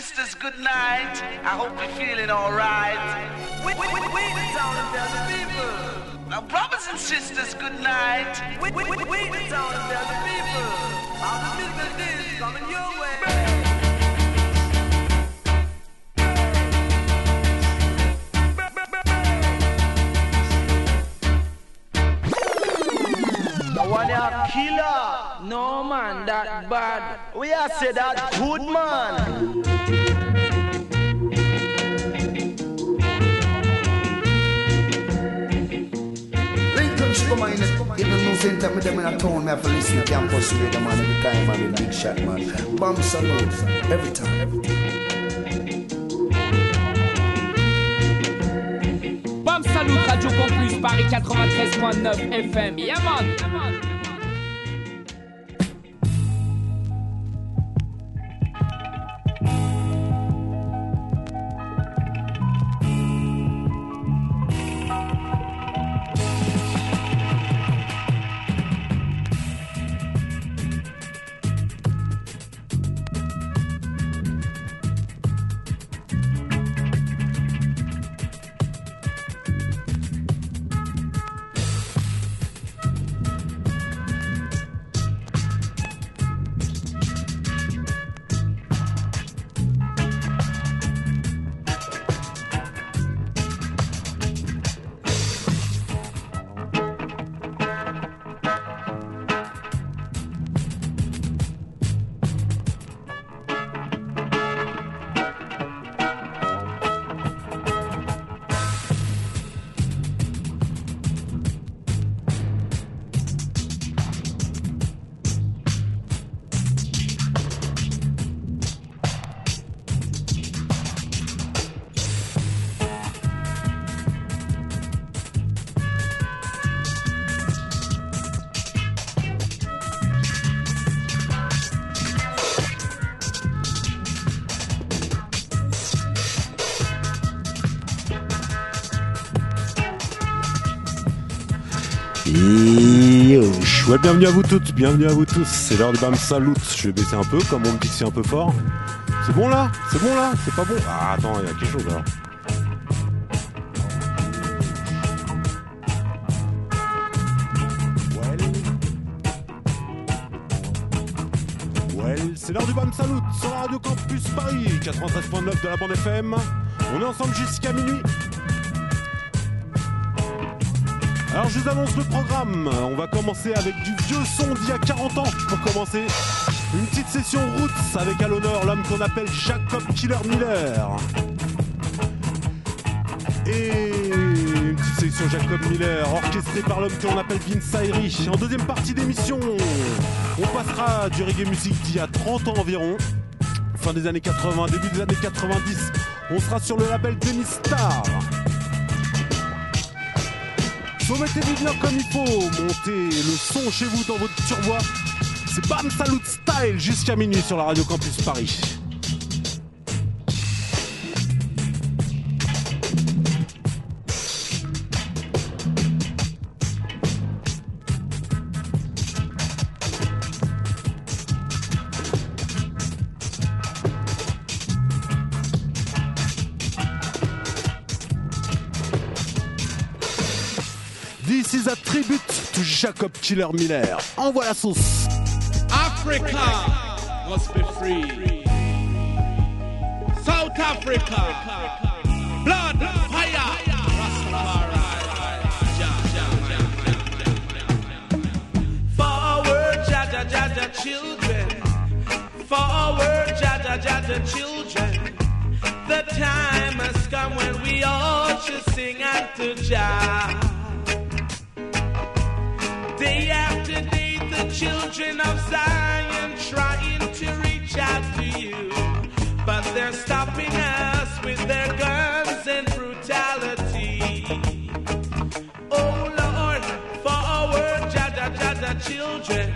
sisters, good night. I hope you're feeling all right. We the people. Now, brothers and sisters, good night. We the people. Our business is coming your way. Killer, no man, that bad. We are say that good man. Lincoln Superman, even no center with them in a town, I have to listen to Campus Radio, man, every time, man, Big Shot, man. Bam Salute, every time. Bam Salute, Radio Campus Paris 93.9 FM. Yeah, man. Ouais, bienvenue à vous toutes, bienvenue à vous tous, c'est l'heure de Bam Salute. Je vais baisser un peu, comme on me dit que c'est un peu fort. C'est bon là? C'est bon là? C'est pas bon? Ah attends, il y a quelque chose là. Well, c'est l'heure du Bam Salute sur la Radio Campus Paris, 93.9 de la bande FM. On est ensemble jusqu'à minuit. Alors je vous annonce le programme, on va commencer avec du vieux son d'il y a 40 ans pour commencer une petite session roots avec à l'honneur l'homme qu'on appelle Jacob Miller. Et une petite session Jacob Miller orchestrée par l'homme qu'on appelle Vince Irie. En deuxième partie d'émission, on passera du reggae music d'il y a 30 ans environ, fin des années 80, début des années 90, on sera sur le label Dennis Star. Remettez-vous bien comme il faut, montez le son chez vous dans votre turbois. C'est Bam Salute Style jusqu'à minuit sur la Radio Campus Paris. Jacob Miller, envoie la sauce. Africa must be free. South Africa, blood, fire, Rastafari. Forward, Jaja Jaja children. Forward, Jaja Jaja children. The time has come when we all should sing unto Jah. Day after day, the children of Zion trying to reach out to you, but they're stopping us with their guns and brutality. Oh Lord, forward, Jaja Jaja children,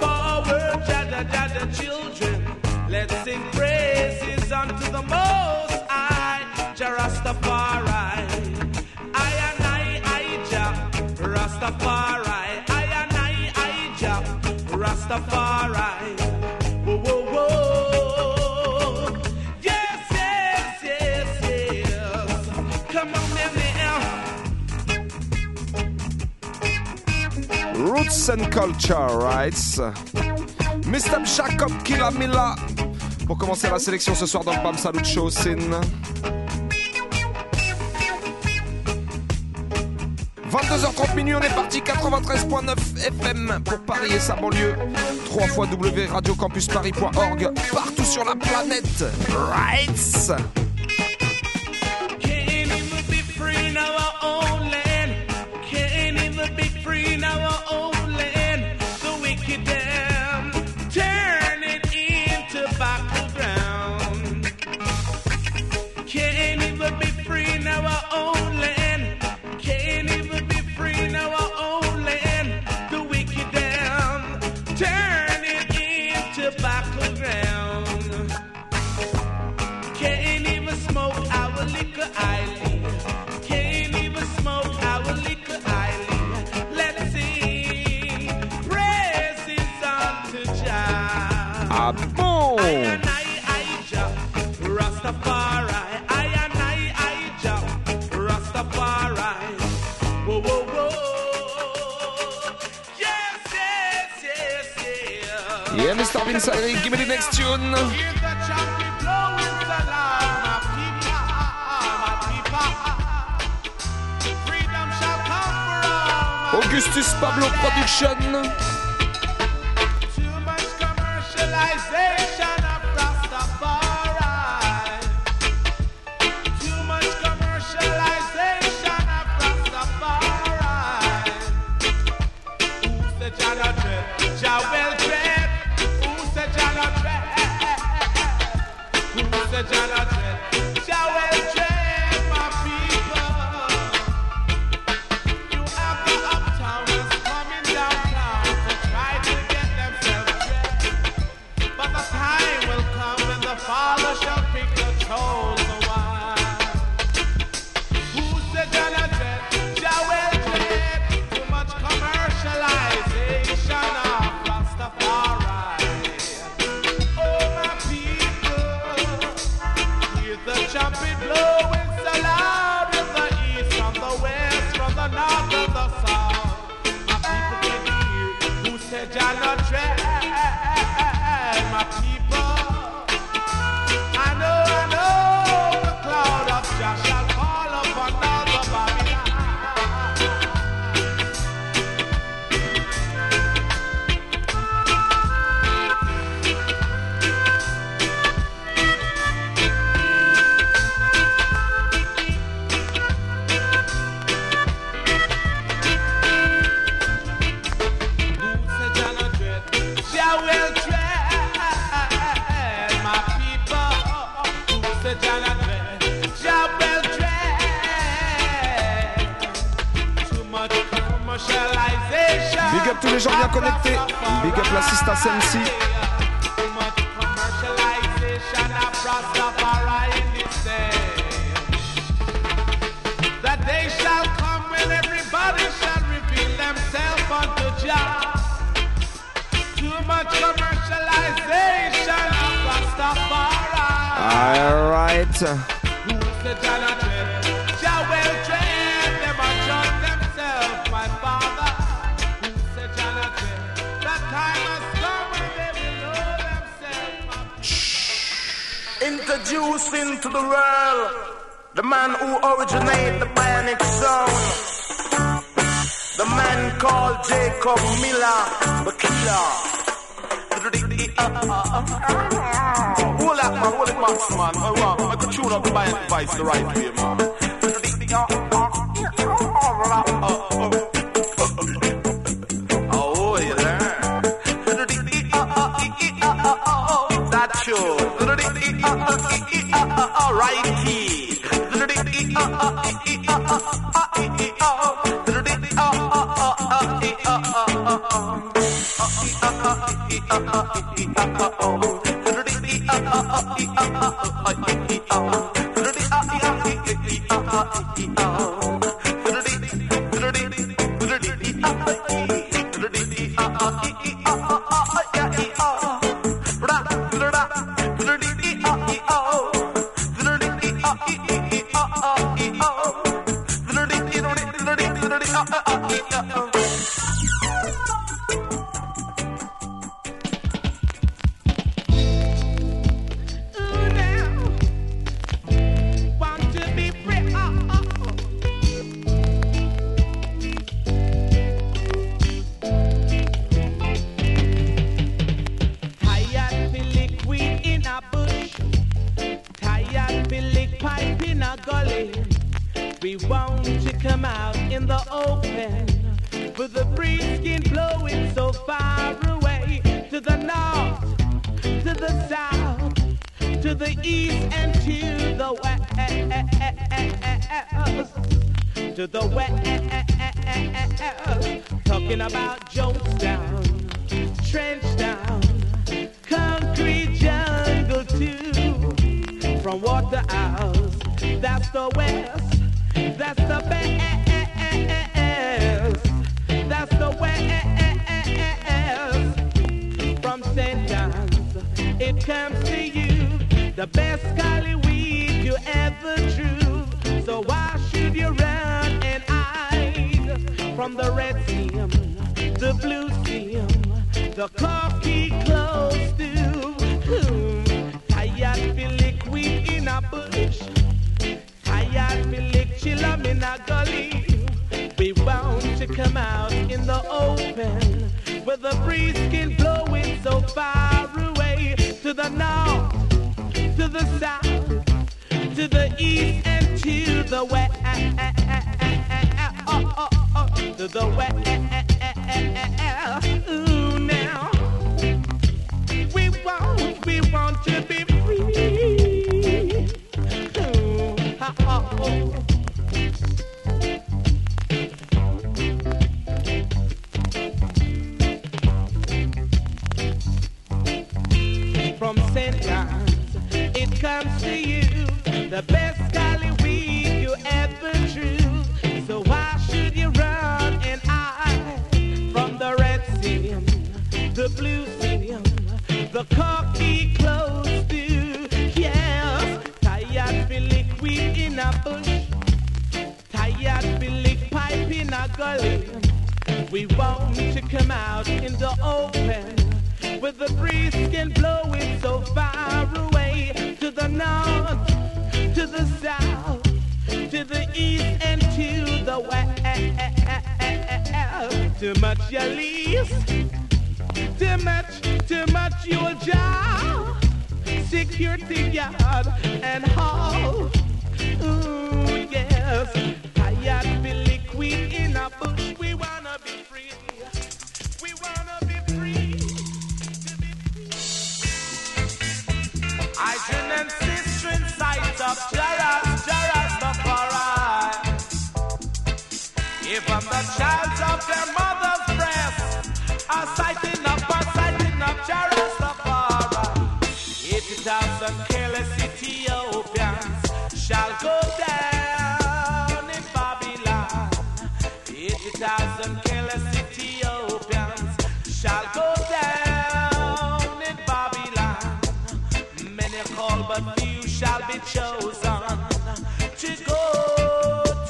forward, Jaja Jaja children. Let's sing praises unto the Most High, Jah Rastafari. I and I, Jah Rastafari. Rastafari, whoa, whoa, whoa. Arts and Culture Rights. Mr. Jacob Miller pour commencer la sélection ce soir dans le Bam Salute Show Scene. 22h30 minuit, on est parti, 93.9 FM pour Paris et sa banlieue. 3xW radiocampusparis.org, partout sur la planète. Rights. Yeah, Mr. Vince Irie, give me the next tune. Augustus Pablo Production. away. We want to come out in the open, for the breeze can blow it so far away. To the north, to the south, to the east and to the west. To the west. Talking about Jonestown, Trench Town, concrete jungle too. From Waterhouse, that's the west. That's the best. That's the west. From St. John's, it comes to you. The best collie weed you ever drew. So why should you run and hide? From the red seam, the blue seam, the coffee close to. Tired feel liquid in a bush. Tired feel liquid. Love in our gully. We want to come out in the open, where the breeze can blow it so far away. To the north, to the south, to the east and to the west. To the west. Ooh, now we want to be free. Ooh, oh. From St. John's, it comes to you, the best collie weed you ever drew. So why should you run and hide? From the red stadium, the blue stadium, the cocky close to. Yes, tired feel liquid in a bush, tired feel liquid pipe in a gully. We want to come out in the open, with the breeze can blow it so far away. To the north, to the south, to the east and to the west. Too much you lease, too much you'll jar. Security guard and haul. Ooh, yes, tired be liquid in a bush. We wanna be free. We wanna be free. Isin and sistren sight of Jaras the Parai. If I'm the child of their mother's breast, a sighting of Jaras the Parai. 80,000 careless Ethiopians shall go down in Babylon. 80,000 careless Ethiopians shall go down. But you shall be chosen to go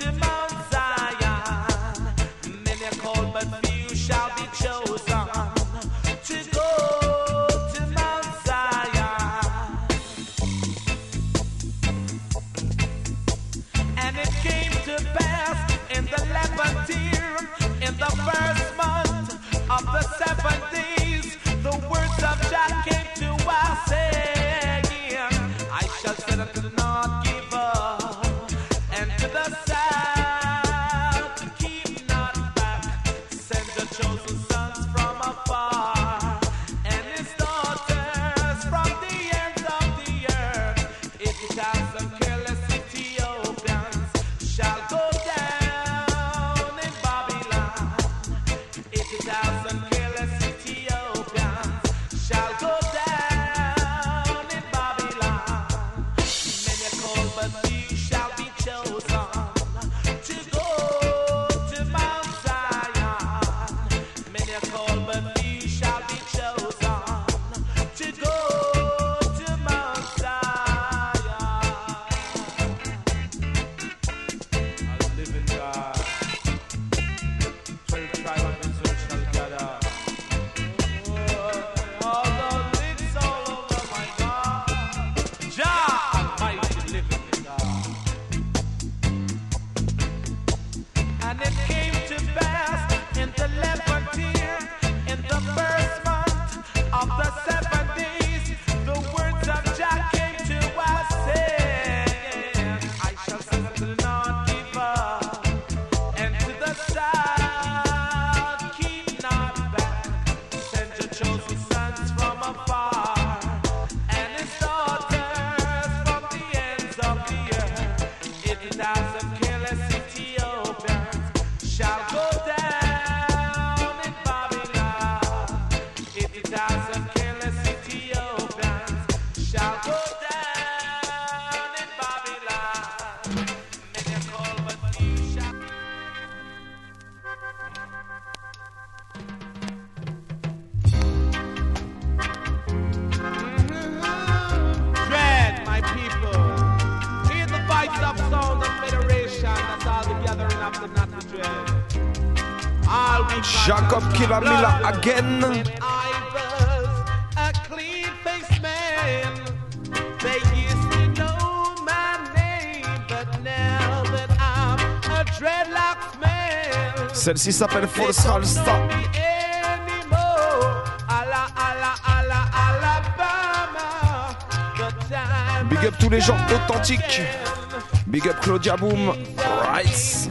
to Mount Zion. Many are called, but you shall be chosen to go to Mount Zion. And it came to pass in the 11th year, in the first month of the 7 days, the words of Jah came to us, saying, I shall not give up. shall go down in Babylon. Many are called, but few shall. Dread, my people. Hear the voice of sound of federation. That's all the gathering of the not to dread. All we Jacob Miller again. Celle-ci s'appelle Force Halsta. Big up tous les gens authentiques. Big up Claudia Boom. Rice.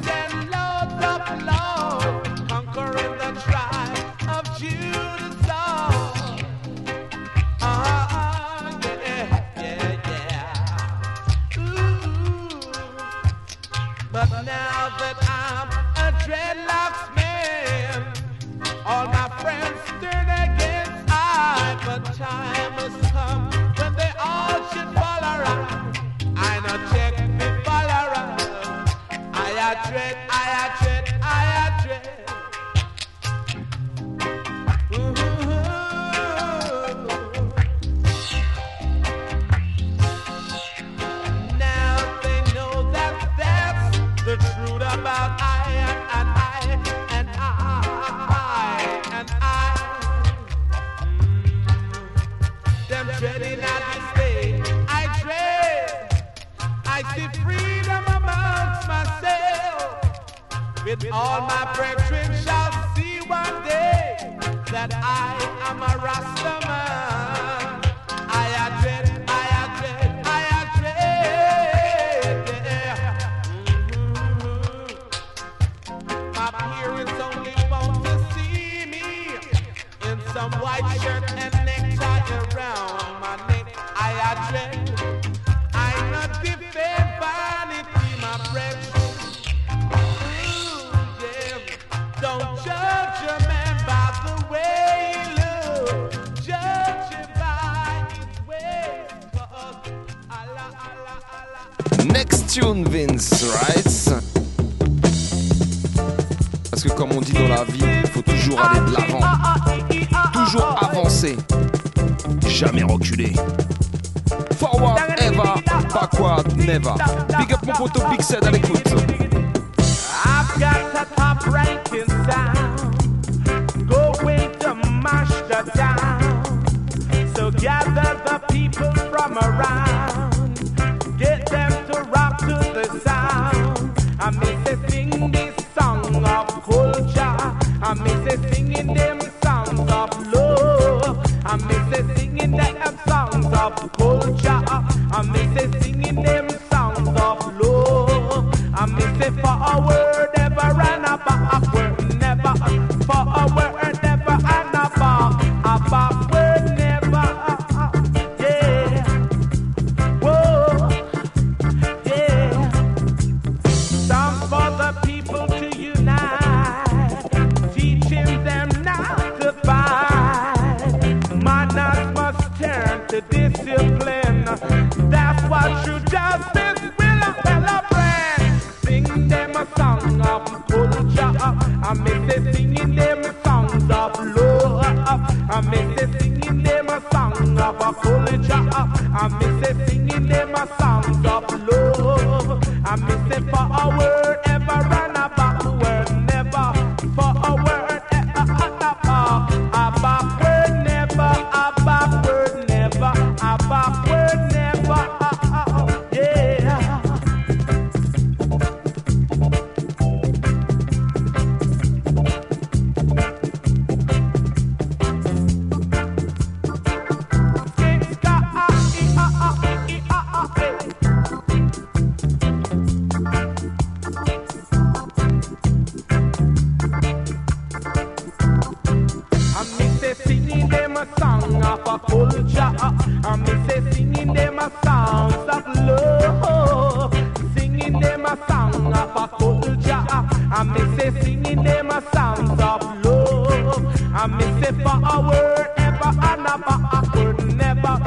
I miss it for a word, ever and ever. I could never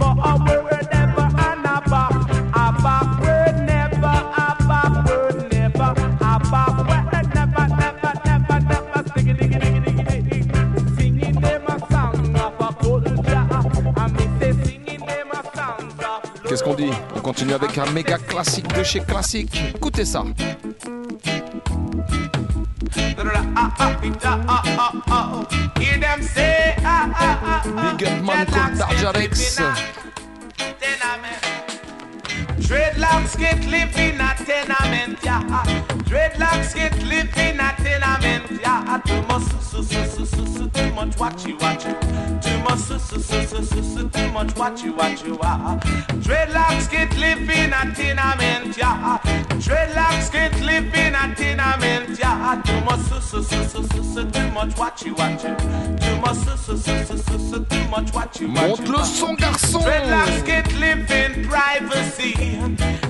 for a word. Qu'est-ce qu'on dit? On continue avec un méga classique de chez Classique. Écoutez ça. Big up man called Darjarex. Dreadlocks get live in a tenement, yeah. Dreadlocks get live in a tenement, yeah. Too much, too much what you watch. Too much, too much what you watch. Dreadlocks get live in a tenement, yeah. Dreadlocks get live in a tenement, yeah. Too much, too much what you watch. Too much, too much what you watch. Monte le son, garçon. Dreadlocks get live in privacy.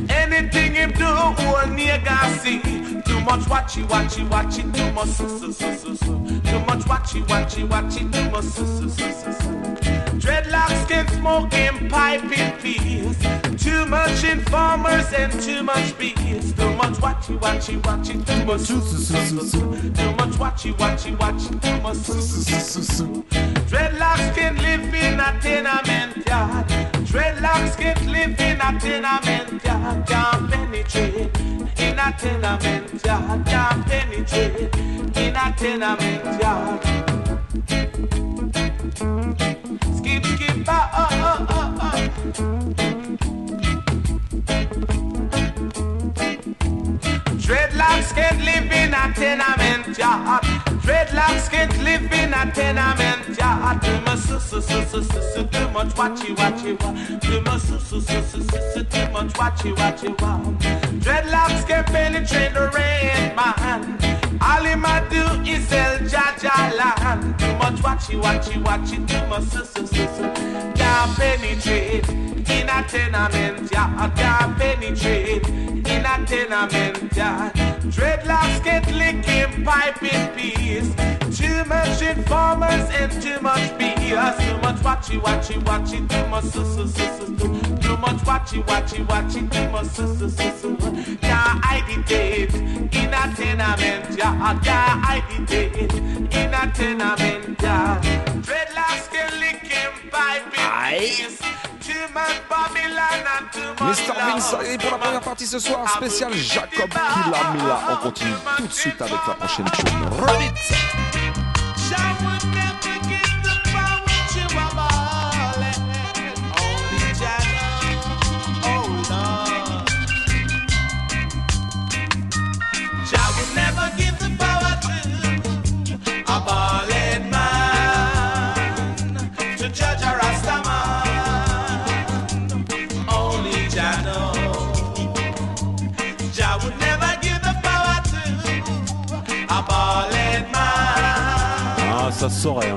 Anything him do, all nigga see. Too much watchy, watchy, watchy, too much so. Too much watchy, watchy, watchy, too much so. Dreadlocks can smoke and pipe in peace. Too much informers and too much beats. Too much watchy, watchy, watchy, too much so. Too much watchy, watchy, watchy, too much so. Dreadlocks can live in a tenement yard. Dreadlocks can live in a tenement. Can't penetrate in a tenement yard. Can't penetrate in a tenement yard. Skip, skip, ah, oh, oh, oh. Dreadlocks can't live in a tenement yard. Dreadlocks can't live in a tenement, yeah. Too much, too much watchy, watchy, watch. Too much, too much watchy, watchy, watch. Dreadlocks can't penetrate the rain, man. All he might do is sell Jaja land. Too much watchy, watchy, watchy, too much, can't penetrate in a tenement, yeah. Can't penetrate in a tenement, yeah. Dreadlocks can't lick him, pipe in peace. Too much informers and too much BS. Too much watchy, watchy, watchy, too much too much watchy, watchy, watchy, too much can't hide in a tenement, yeah. Can't hide in a tenement, yeah. Dreadlocks can lick him by bits. Mr. Vince Irie pour la première partie ce soir, spécial Jacob Miller. On continue tout de suite avec la prochaine tune. Revite. Ça se saurait, hein,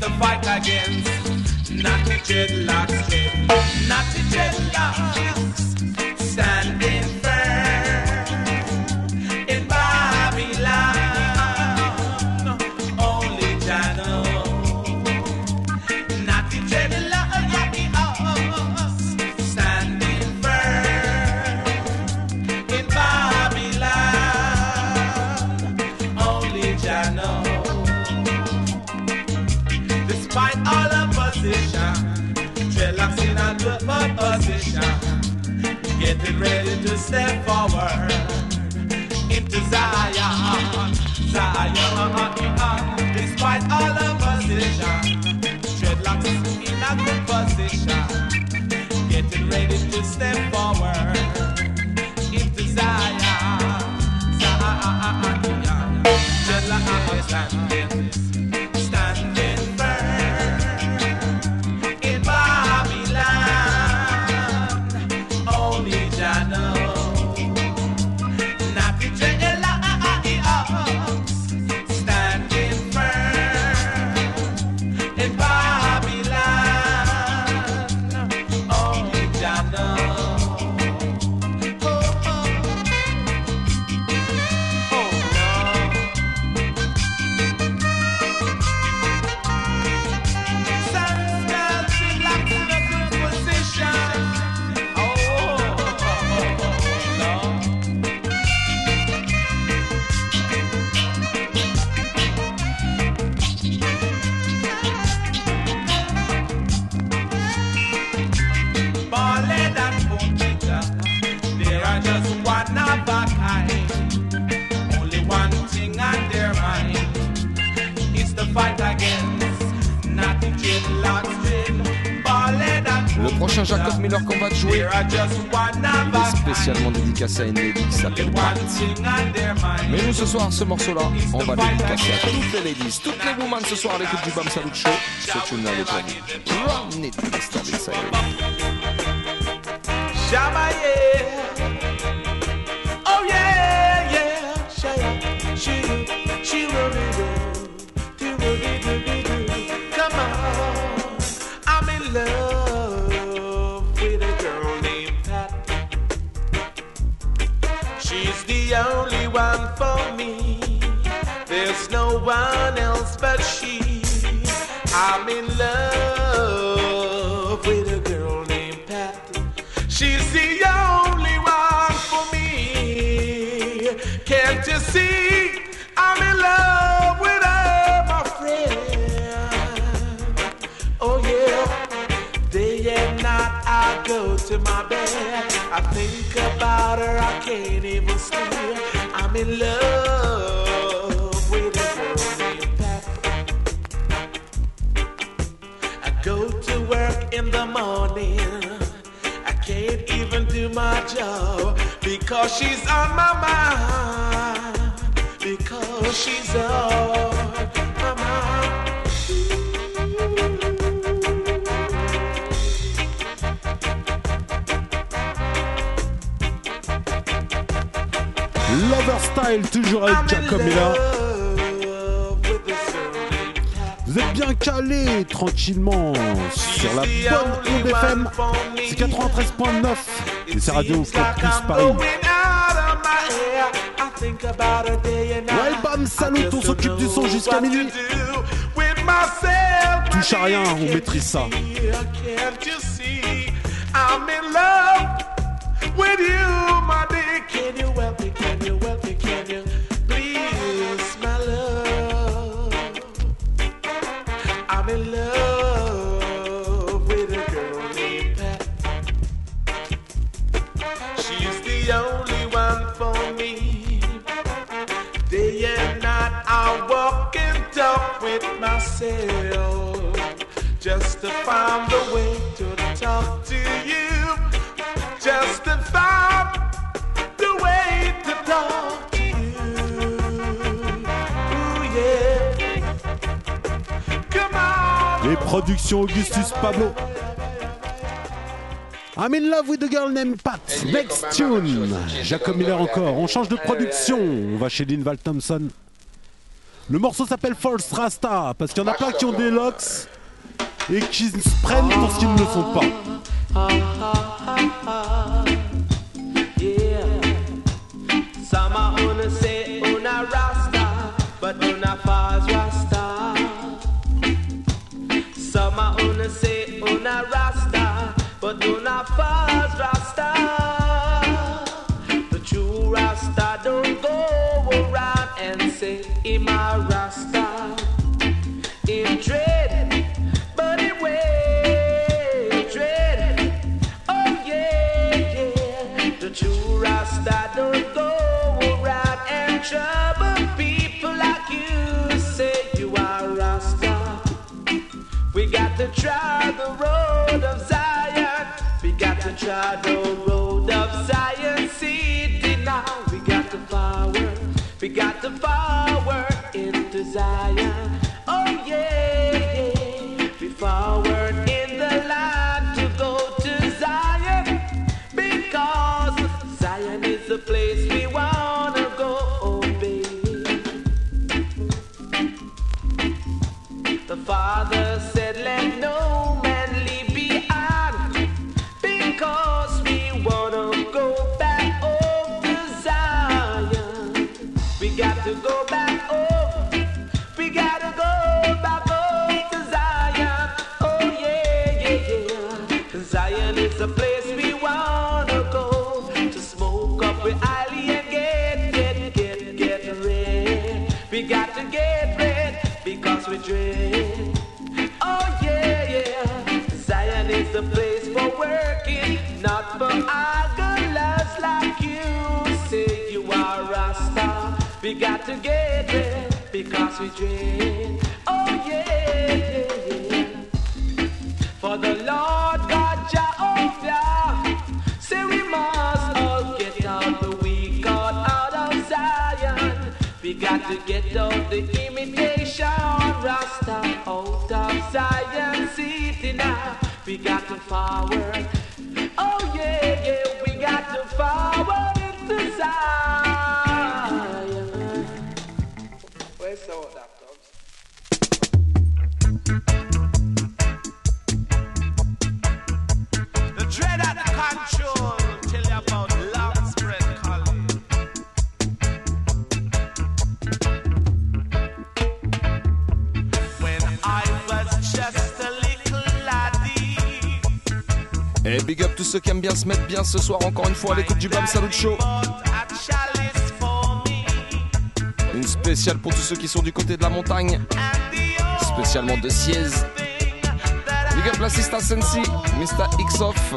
the fight against natty dreadlocks, natty dreadlocks, standing firm in Babylon, only Jah knows. Natty dreadlocks, standing firm in Babylon, only Jah knows. Despite all opposition, dreadlocks in a good position, getting ready to step forward into Zion, Zion. Despite all opposition, dreadlocks in a good position, getting ready to step forward into Zion, Zion. Dreadlocks standing, standing. prochain Jacob Miller qu'on va te jouer. Il est spécialement dédicacé à une lady qui s'appelle Pat. Mais nous ce soir, ce morceau-là, on va dédicacer à toutes les ladies, toutes les women ce soir à l'écoute du Bam Salute Show. C'est une allée pour vous. Ramenez tout le stade de ça. Oh yeah, yeah, Shaya, she will do, do. Come on, I'm in love with a girl named Pat. She's the only one for me. There's no one else but she. I'm in love with a girl named Pat. She's the only one for me. Can't you see? I'm in love with her, my friend. Oh yeah, day and night I go to my bed. I think about her, I can't even sleep. I'm in love with a girl named Pat. I go to work in the morning. Can't even do my job because she's on my mind. Because she's on my mind. Lover Style, toujours avec Jacob Miller. Vous êtes bien calé tranquillement sur la bonne onde FM, c'est 93.9 et c'est Radio Campus Paris. Ouais, Bam Salute, on s'occupe du son jusqu'à minuit. Touche à rien, on maîtrise ça. Just to find the way to talk to you. Just to find the way to talk to you. Ooh, yeah. Come on. Les productions Augustus Pablo. I'm in love with the girl named Pat. Next tune. Jacob Miller encore. On change de production. On va chez Linval Thompson. Le morceau s'appelle False Rasta parce qu'il y en a plein qui ont des locks et qui se prennent pour ce qu'ils ne le sont pas. Try the road of science city now. We got the power, we got the power into Zion. Oh yeah, yeah. We forward in the line to go to Zion because Zion is the place we wanna go, oh baby. The Father said, let no man leave. Because we wanna go back home to Zion. We got to go back home. We gotta go back home to Zion. Oh yeah, yeah, yeah. Zion is a place we wanna go to smoke up with Ali and get red. We got to get red because we dread. Oh yeah, yeah. Zion is the place. Working, not for idlers like you. Say you are Rasta. We got to get it because we dream. Oh yeah, yeah, yeah. For the Lord God Jah. got to get out the imitation Rasta out of Science City now. We got to forward. Oh yeah, yeah, we got to forward into Zion. Where's the order? Et big up tous ceux qui aiment bien se mettre bien ce soir encore une fois à l'écoute du Bam Salute Show. Une spéciale pour tous ceux qui sont du côté de la montagne, spécialement de Siez. Big up l'assistant Sensi, Mr. X-Off.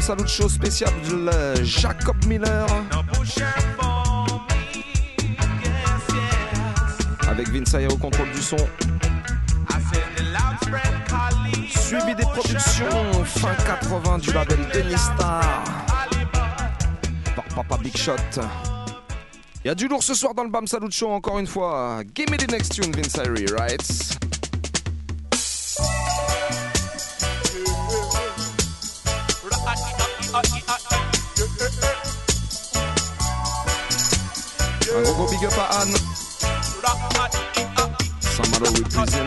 Salut show spécial de Jacob Miller avec Vince Irie au contrôle du son, suivi des productions fin 80 du label Dennis Star par Papa Big Shot. Il y a du lourd ce soir dans le Bam Salute Show encore une fois. Give me the next tune, Vince Irie, right? Un gros big up à Anne. Samaro represent.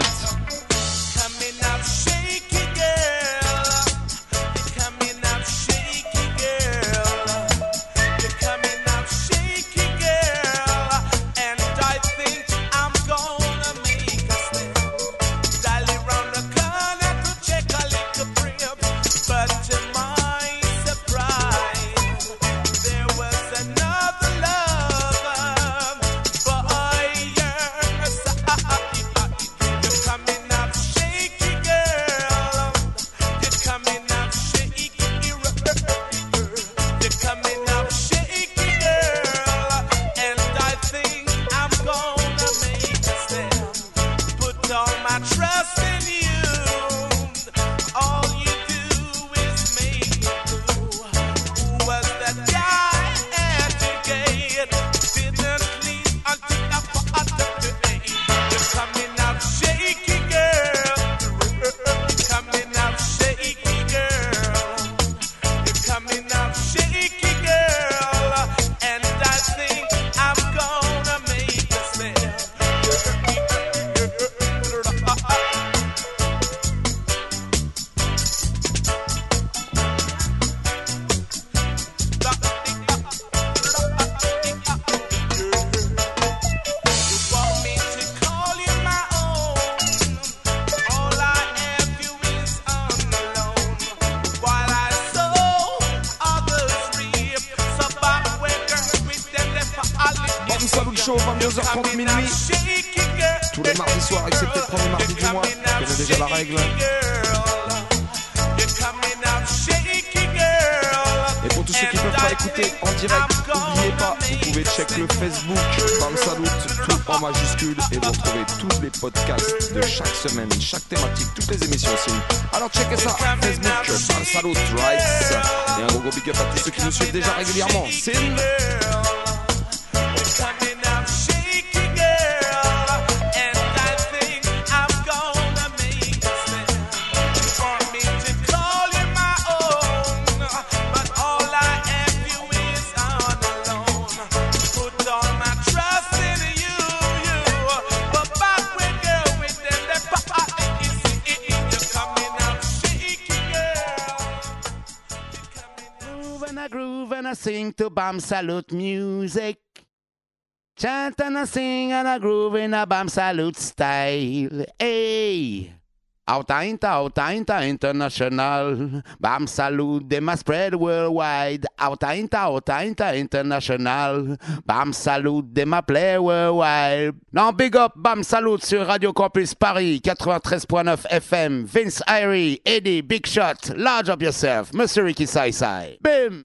22h30 minuit. Tous les mardis soirs, excepté le premier mardi du mois. On connaît déjà la règle. Et pour tous ceux qui ne peuvent pas écouter en direct, n'oubliez pas, vous pouvez checker le Facebook, Bam Salute, tout en majuscule, et vous retrouvez tous les podcasts de chaque semaine, chaque thématique, toutes les émissions aussi. Alors checkez ça, Facebook, Bam Salute, Rice. Et un gros big up à tous ceux qui nous suivent déjà régulièrement. C'est une... I sing to Bam Salute music. Chant and I sing and I groove in a Bam Salute style. Hey! Out-a-inta, international. Bam Salute, they must spread worldwide. Out-a-inta, international. Bam Salute, they must play worldwide. Non, big up, Bam Salute sur Radio Campus Paris, 93.9 FM. Vince Irie, Eddie Big Shot, large up yourself. Monsieur Ricky Sai. Bim!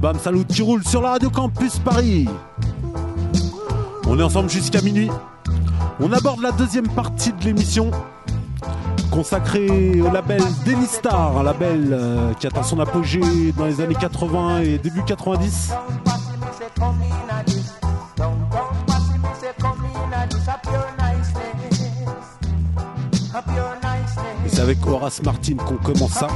Bam Salute qui roule sur la Radio Campus Paris. On est ensemble jusqu'à minuit. On aborde la deuxième partie de l'émission consacrée au label Dennis Star, un label qui atteint son apogée dans les années 80 et début 90. Et c'est avec Horace Martin qu'on commence ça.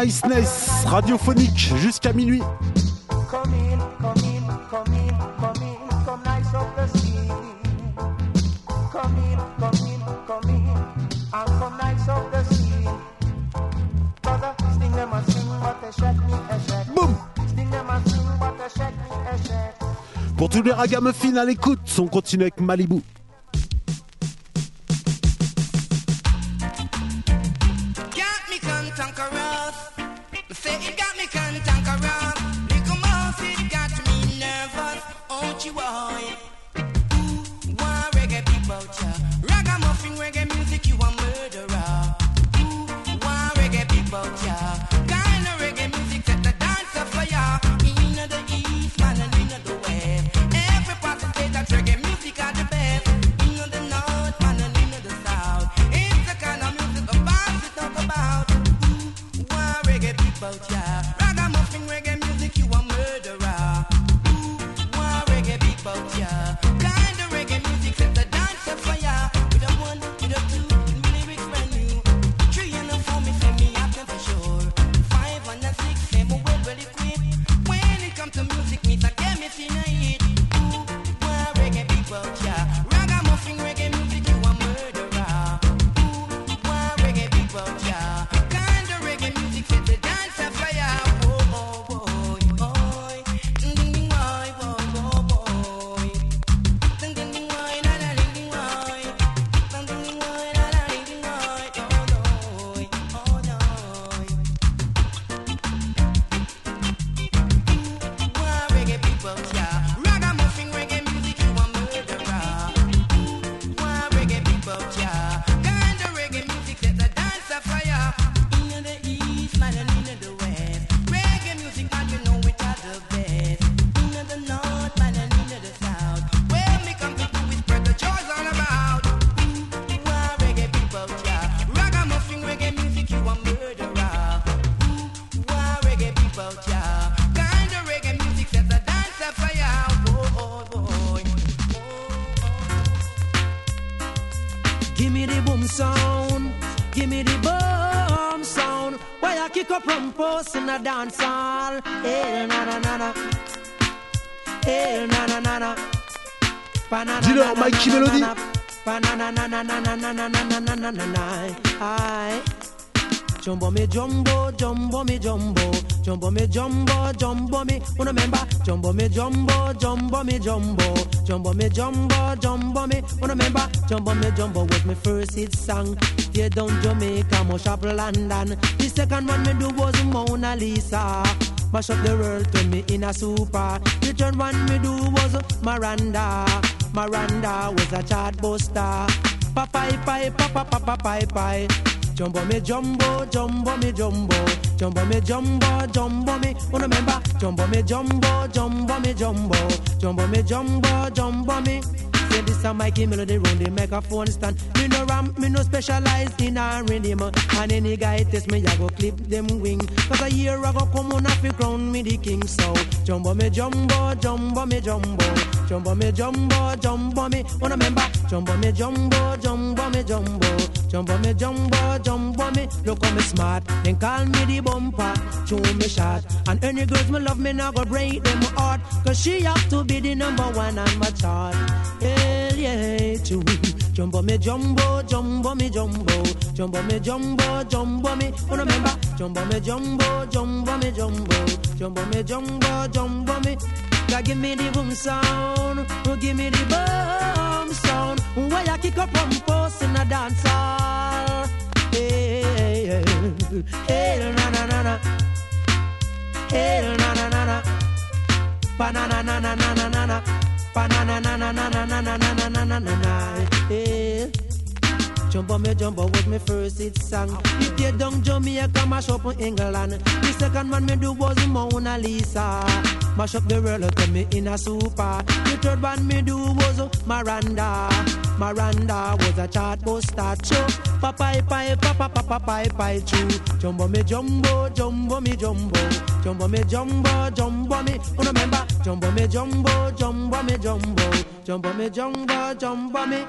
Niceness radiophonique jusqu'à minuit. tous les ragamuffins à l'écoute, on continue avec Malibu. In a dance hall, eh na na na na, eh na na na na, banana na na na, banana na na na na na na na na na na na. Aye, jumbo me jumbo, jumbo me jumbo, jumbo me. Una member, jumbo me jumbo, jumbo me jumbo, jumbo me jumbo, jumbo me. Una member, jumbo me jumbo was my first hit song. Tear down Jamaica, mash up London. The second one me do was Mona Lisa. Mash up the world to me in a super. The third one me do was Miranda. Miranda was a chart buster. Papai pai, papa papai pai. Jumbo me jumbo, jumbo me jumbo, jumbo me jumbo, jumbo me. Wanna remember? Jumbo me jumbo, jumbo me jumbo, jumbo me jumbo, jumbo me. Say this a Mikey Melody round the microphone stand. Me no ramp, me no specialize in a rhythm. And any guy test me, I go clip them wing. 'Cause a year I go come on off the crown me the king. So jumbo me jumbo, jumbo me jumbo, jumbo me jumbo, jumbo me. Wanna remember? Jumbo me jumbo, jumbo me jumbo, jumbo me jumbo, jumbo me. Look how me smart, then call me the bumper, show me shot. And any girls me love me now go break them heart, 'cause she have to be the number one on my chart. Hell yeah, to jumbo me jumbo, jumbo me jumbo, jumbo me jumbo, jumbo me. Wanna remember? Jumbo me jumbo, jumbo me jumbo, jumbo me jumbo, jumbo me. Now give me the boom sound, give me the boom sound. Why I kick up from post in a dance hall? Hey, hey, hey, hey, na na na na, hey, na na na na, pa na na na na na na na, pa na na na na na na na na na na na na. Hey. Jumbo was my first hit song. You tear down Jamaica, mash up in England. The second one me do was Mona Lisa. Mash up the world to me in a super. The third one me do was Miranda. Miranda was a chart poster. Papai pai, papa papai pai too. Jumbo me jumbo, jumbo me jumbo, jumbo me. Una member, jumbo me jumbo, jumbo me jumbo, jumbo me jumbo, jumbo me.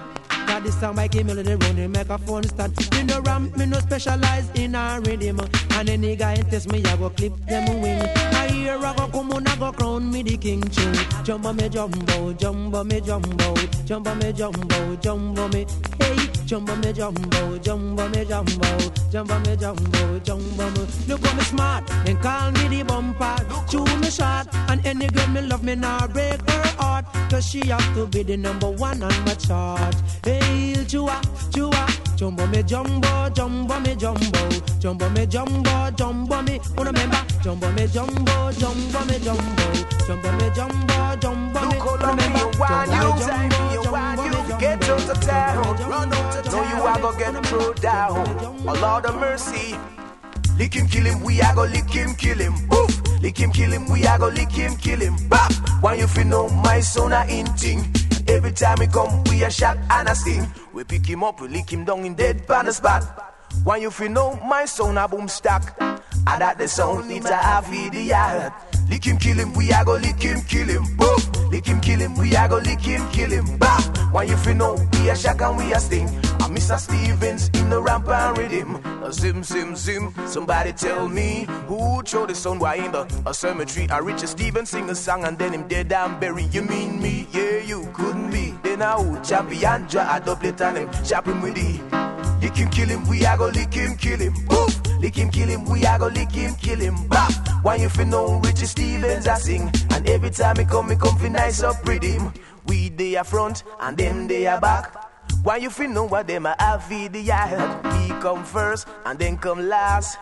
Got this song by Mikey Melody round the microphone stand. Me no ramp, me no specialize in a rhythm. And any guy test me, I go clip them wing. I hear I go come on, I go crown me the king too. Jumbo me jumbo, jumbo me jumbo, jumbo me jumbo, jumbo me. Hey, jumbo me jumbo, jumbo me jumbo, jumbo me jumbo, jumbo me. Look how me smart, then call me the bumper. Shoot me shot, and any girl me love me now break her heart. heart, cause she have to be the number one on my chart. Hey, Chua, Chua, Jumbo me Jumbo, Jumbo me Jumbo, Jumbo me Jumbo, Jumbo me, una member, Jumbo me Jumbo, Jumbo me Jumbo, Jumbo me Jumbo, Jumbo me, una member, Jumbo me Jumbo, get to town, run out to town, know you are gonna get through down, a lot of mercy. Lick him, kill him, we are go lick him, kill him. Oof. Lick him, kill him, we are go lick him, kill him. Bap! Why you feel no my son a inting? Every time we come, we a shot and a sting. We pick him up, we lick him down in dead banner spot. Why you feel no my son a boom stack? And that the sound it's a half idiot. Lick him, kill him, we are go lick him, kill him. Oof. Lick him, kill him, we are go lick him, kill him. Bap! Why you feel no we a shot and we a sting? And Mr. Stevens in the rampant rhythm. Zim, zim, zim. Somebody tell me who throw the sun why in the cemetery. A Richie Stephens sing a song and then him dead and buried. You mean me? Yeah, you couldn't be. Then I would champion draw a double and him. Chop him with the lick him, kill him, we are go lick him, kill him. Oof. Lick him, kill him, we are go lick him, kill him. Bop. Why you feel no Richie Stephens I sing? And every time he come for nice up with him. We they are front and them they are back. Why you feel no what them a feed the yard? He come first and then come last.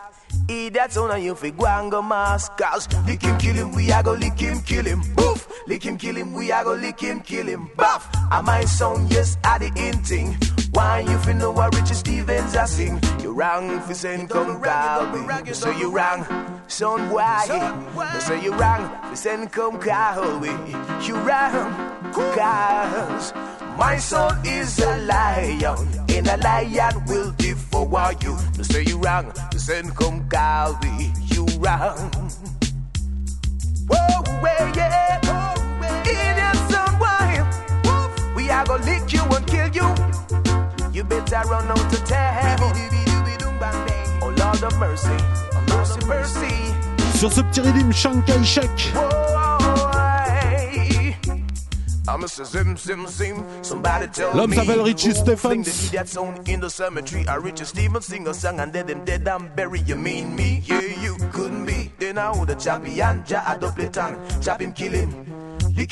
He that's on you fi go and go mask. Cause lick him, kill him, we a go lick him, kill him. Boof! Lick him, kill him, we a go lick him, kill him. Buff! And my song, yes, at the ending. Why you feel no what Richie Stephens I sing? You wrong fi send come call. So you wrong. Son, why? No, so you wrong. We send come call me. You wrong, cause my soul is a lion, and a lion will devour you. No, so you wrong. We send come call me. You wrong. Whoa, way, yeah. Idiot, son, why? We are gonna lick you and kill you. You better run out to town. Oh Lord of mercy. Mercy. Sur ce petit rythme Shankai Shek. L'homme s'appelle Richie Stephens. Lick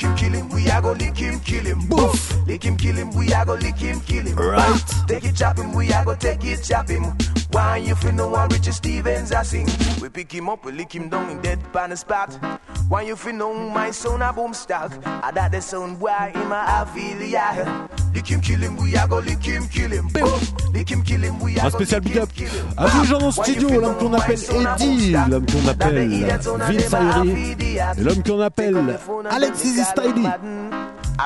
him, kill him, we are go lick him, kill him. Boof! Lick him, kill him, we are go lick him, kill him. Right! Take it, chop him, we are go take it, chop him. Why you feel no one Richie Stephens I sing? We pick him up, we lick him down in dead pan spot. Why you feel no my son a boom stock? I that the sound why him a feel yeah. Lick him, kill him, we are go lick him, kill him. Boof! Lick him, kill him, we are go lick him, kill him. Un spécial big up à tous les gens dans le studio, l'homme qu'on appelle Eddie, l'homme qu'on appelle Vince Irie, et l'homme qu'on appelle Alexis. I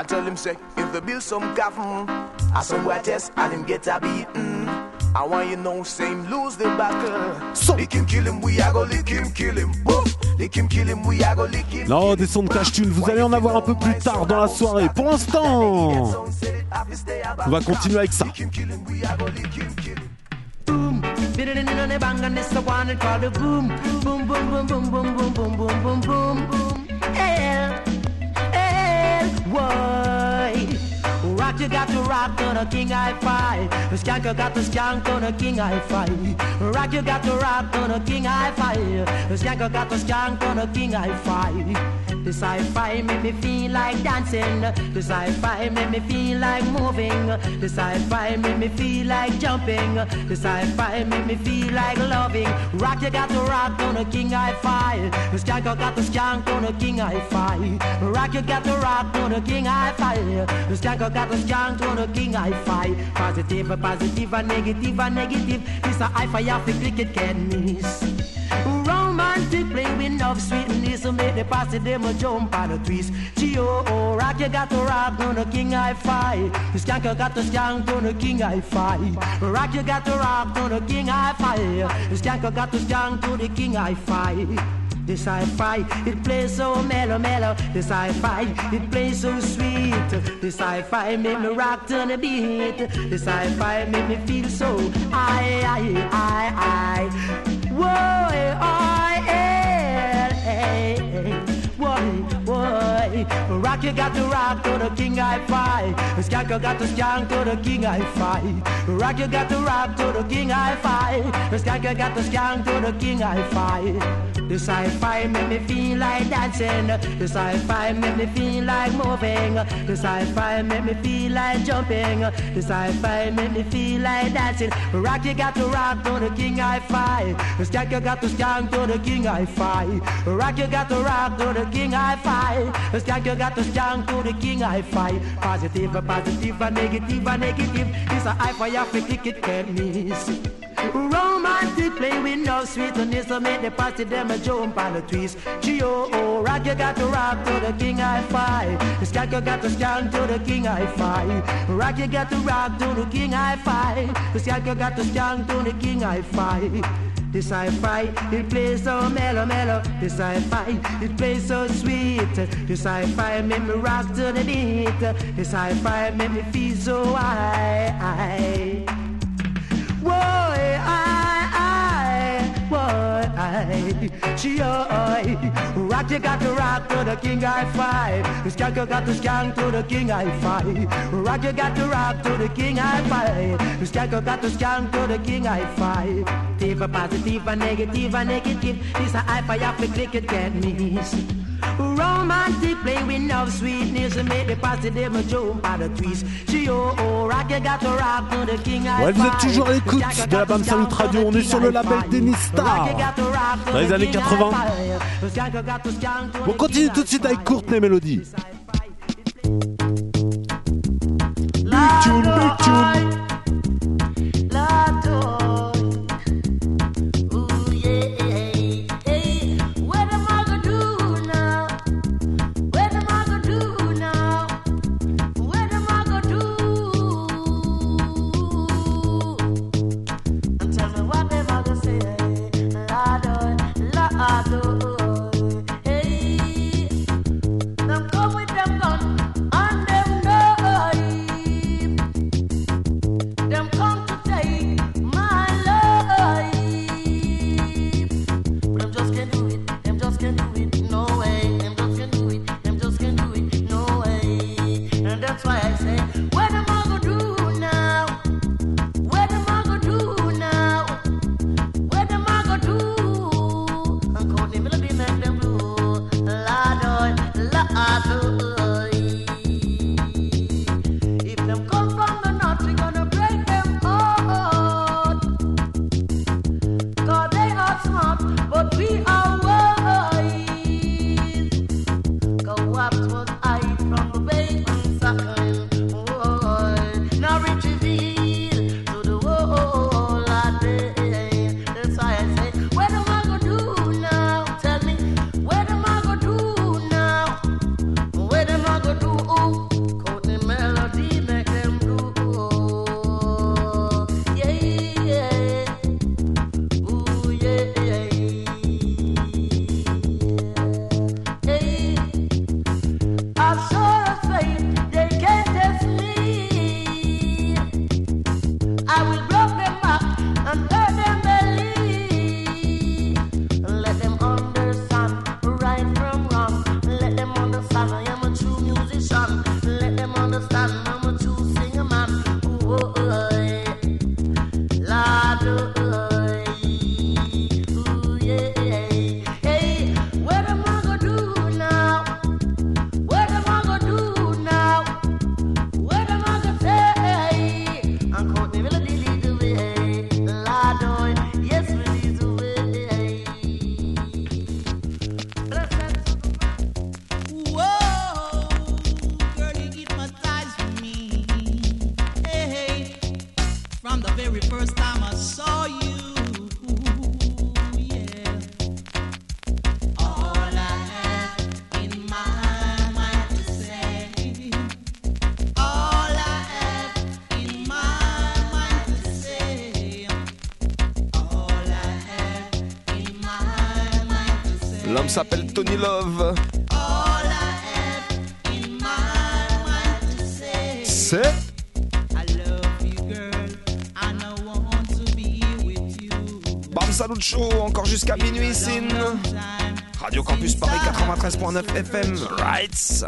tell him say if they build some coffin, I somewhere test and him get a beaten. I want you know same lose the battle. So lick him, kill him, we are go lick him, kill him. Oof. Lick him, kill him, we are go lick him. Non, des sons de cache-tune, vous allez en avoir un peu plus tard dans la soirée. Pour l'instant, on va continuer avec ça. Bitter in on the bang and this one and call the boom, boom, boom, boom, boom, boom, boom, boom, boom, boom. Why? Rock you got to rock on a king high five. Skank you got to skank on a king high five. Rock you got to rock on a king high five. Skank you got to skank on a king high five. This high five make me feel like dancing. This high five make me feel like moving. This high five make me feel like jumping. This high five make me feel like loving. Rock you got to rock on a king high five. Skank you got to skank on a king high five. Rock you got to rock on a king high five. Skank got to skank on a king high five. Positive, positive, negative, negative. This a high five off the cricket can miss. Romantic play with love sweetness to make the pass them a jump on a twist. G.O.O. Rock you got to rock on a king high five. Skank you got to skank on a king high five. Rock you got to rock on a king high five. Skank you got to skank on the king high five. This hi-fi, it plays so mellow, mellow. This hi-fi, it plays so sweet. This hi-fi make me rock to the beat. This hi-fi make me feel so I. Whoa, I. Whoa, rock you got to rock to the king hi-fi. Skank you got to skank to the king hi-fi. Rock you got to rock to the king hi-fi. Skank you got to skank to the king hi-fi. The sci-fi make me feel like dancing. The sci-fi make me feel like moving. The sci-fi make me feel like jumping. The sci-fi make me feel like dancing. Rock you got to rock to the king hi-fi. Skank you got to skank to the king hi-fi. Rock you got to rock to the king hi-fi. Skank you got to skank to the king hi-fi. Positive, positive, and negative, and negative. It's a hi-fi, you have to kick it, can't miss. Romantic play with no sweetness to make the party them a jump on the twist. Geo, oh, rock you got to rock to the king hi-fi. Skank you got to skank to the king hi-fi. Rock you got to rock to the king hi-fi. Skank you got to skank to the king hi-fi. The sci-fi, it plays so mellow, mellow. The sci-fi, it plays so sweet. The sci-fi make me rock to the beat. The sci-fi make me feel so high. Whoa, whoa, rock you got to rock to the king hi-fi. Skank you got to skank to the king hi-fi. Rock you got to rock to the king hi-fi. Skank you got to skank to the king hi-fi. Positive and negative and negative. This a high fire for cricket can't miss. Romantic play with no sweetness and make the positive jump out of twist. Ouais, vous êtes toujours à l'écoute de la Bam Salute Radio. On est sur le label Dennis Star dans les années 80. On continue tout de suite avec Courtney Melody. Big tune, big tune. L'homme s'appelle Tony Love. C'est Bam Salute Show, encore jusqu'à minuit sin. Radio Campus Paris 93.9 FM. Rights.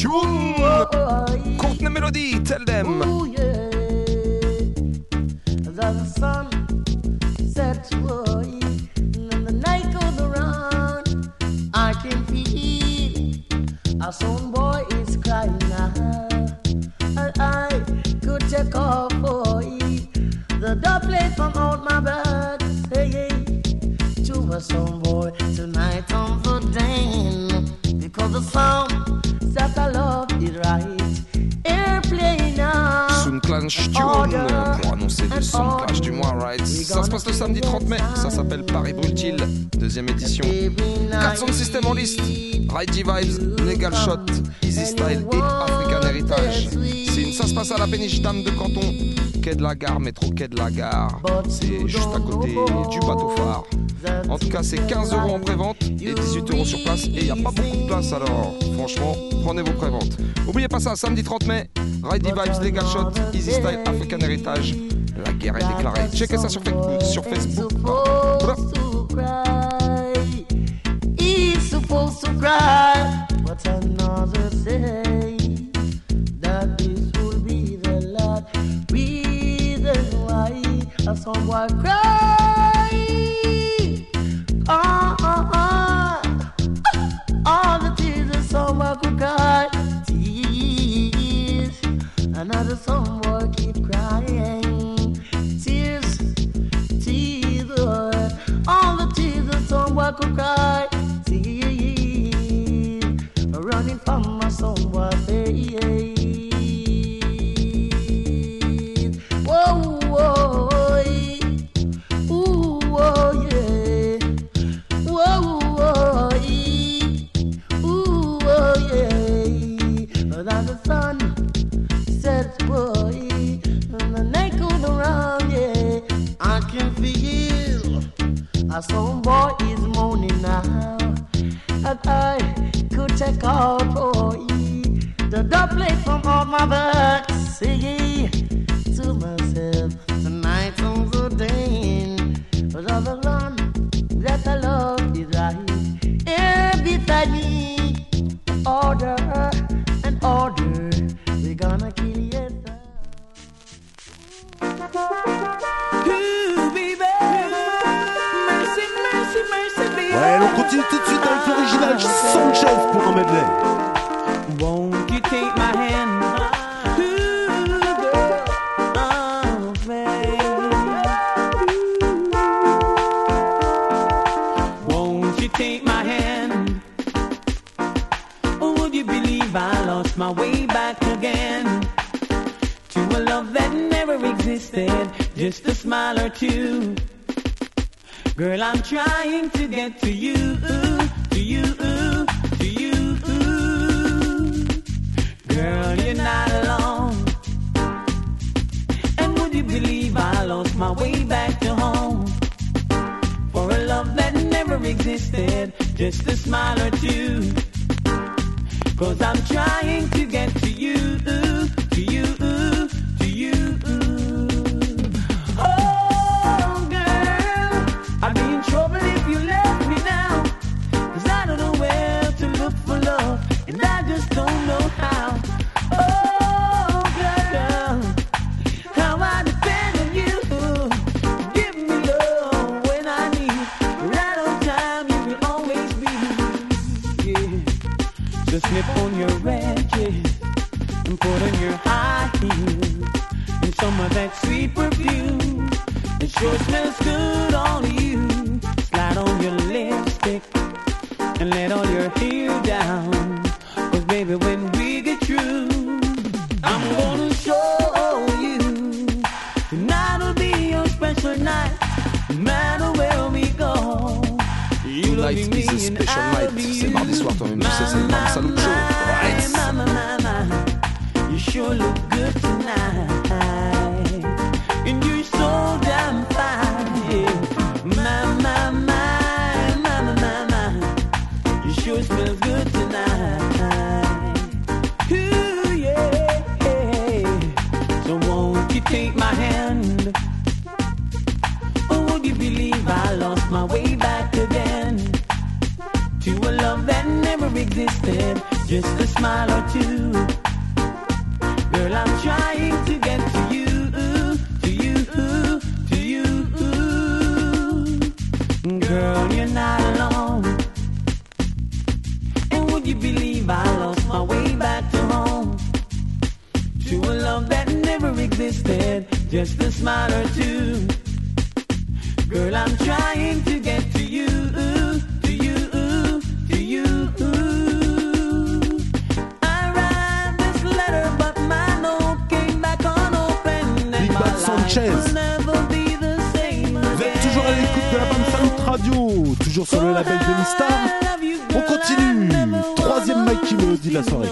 Tchoum! Contenez mélodie, tell them! Ooh, yeah. The sun sets low and the night goes around. I can feel a son boy is crying now. And I could take off for the door plate from out my back. Hey, to a son boy tonight on the dance. Because the song that I love is right. Airplane now. Soon Clanch Tune pour annoncer le Soon Clanch du mois, right? Ça se passe le samedi 30 mai, ça s'appelle Paris Brûle-t-il, deuxième édition. 400 systèmes en liste, Right Vibes, Legal Shot, Easy Style et African Heritage. Ça se passe à la péniche Dame de Canton, quai de la gare, métro quai de la gare. C'est juste à côté du bateau phare. En tout cas, c'est 15€ en prévente et 18€ sur place. Et il n'y a pas beaucoup de place, alors franchement, prenez vos préventes. N'oubliez pas ça, samedi 30 mai, Ride Vibes, Legal Shot, Easy Style, African Heritage. La guerre est déclarée. Checkez ça sur Facebook. Sur Facebook. Voilà. Someone cry all the tears that someone could cry. Tears, another someone keep crying. Tears, tears, all the tears that someone could cry. Tears, running from my someone face. A son boy is moaning now, and I could take out for ye the doublet from all my back. Singing to myself, tonight on the day, but all the one that I love is right here beside me. Order and order, we're gonna kill yesterday. Ouais, on continue tout de suite avec l'original Sanchez pour un medley. Won't you take my hand to the girl, oh baby? Won't you take my hand? Or would you believe I lost my way back again to a love that never existed, just a smile or two. Girl, I'm trying to get to you, to you, to you. Girl, you're not alone. And would you believe I lost my way back to home for a love that never existed, just a smile or two. Cause I'm trying to get to you, to you, to you. Trouble if you left me now, cause I don't know where to look for love, and I just don't know how. Oh girl, how I depend on you. Give me love when I need, right on time you will always be. Yeah. Just slip on your edges and put on your high heels and some of that sweet perfume. It sure smells good on you. Slide on your lipstick and let all your hair down. Cause baby, when we get through, I'm gonna show you. Tonight'll be your special night. No matter where we go, you love me and I love you. C'est mardi soir, toi-même, tu sais, c'est le Bam Salute Show. Right. You sure look good tonight. And you so damn fine, yeah. My, you sure smell good tonight. Ooh, yeah. So won't you take my hand? Or would you believe I lost my way back again to a love that never existed, just a smile or two. Girl, I'm trying to get to you, to you, to you. Girl, you're not alone. And would you believe I lost my way back to home? To a love that never existed, just a smile or two. Girl, I'm trying to get to you, to you, to you. I write this letter, but my note came back unopened. And my life will never be the same again. Vous êtes toujours à l'écoute de la Bam Salute Radio, toujours sur le label Dennis Star. On continue. Troisième mic qui me dit la soirée.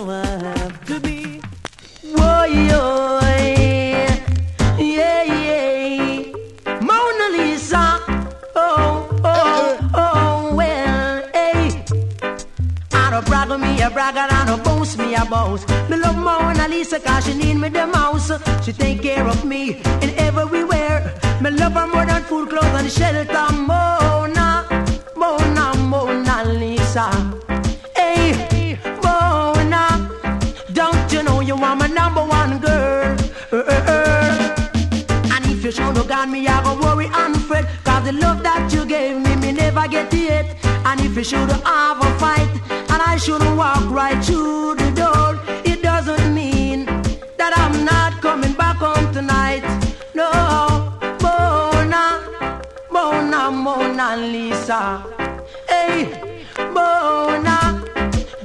Me love Mona Lisa cause she need me the most. She take care of me in everywhere. Me love her more than food, clothes and shelter. Mona, Mona, Mona Lisa. Hey, Mona, don't you know you are my number one girl? And if you show no God me I go worry and fret, cause the love that you gave me, me never get it. And if you should have a fight and I should walk right through the door, it doesn't mean that I'm not coming back home tonight. No, Mona, Mona, Mona Lisa. Hey, Mona,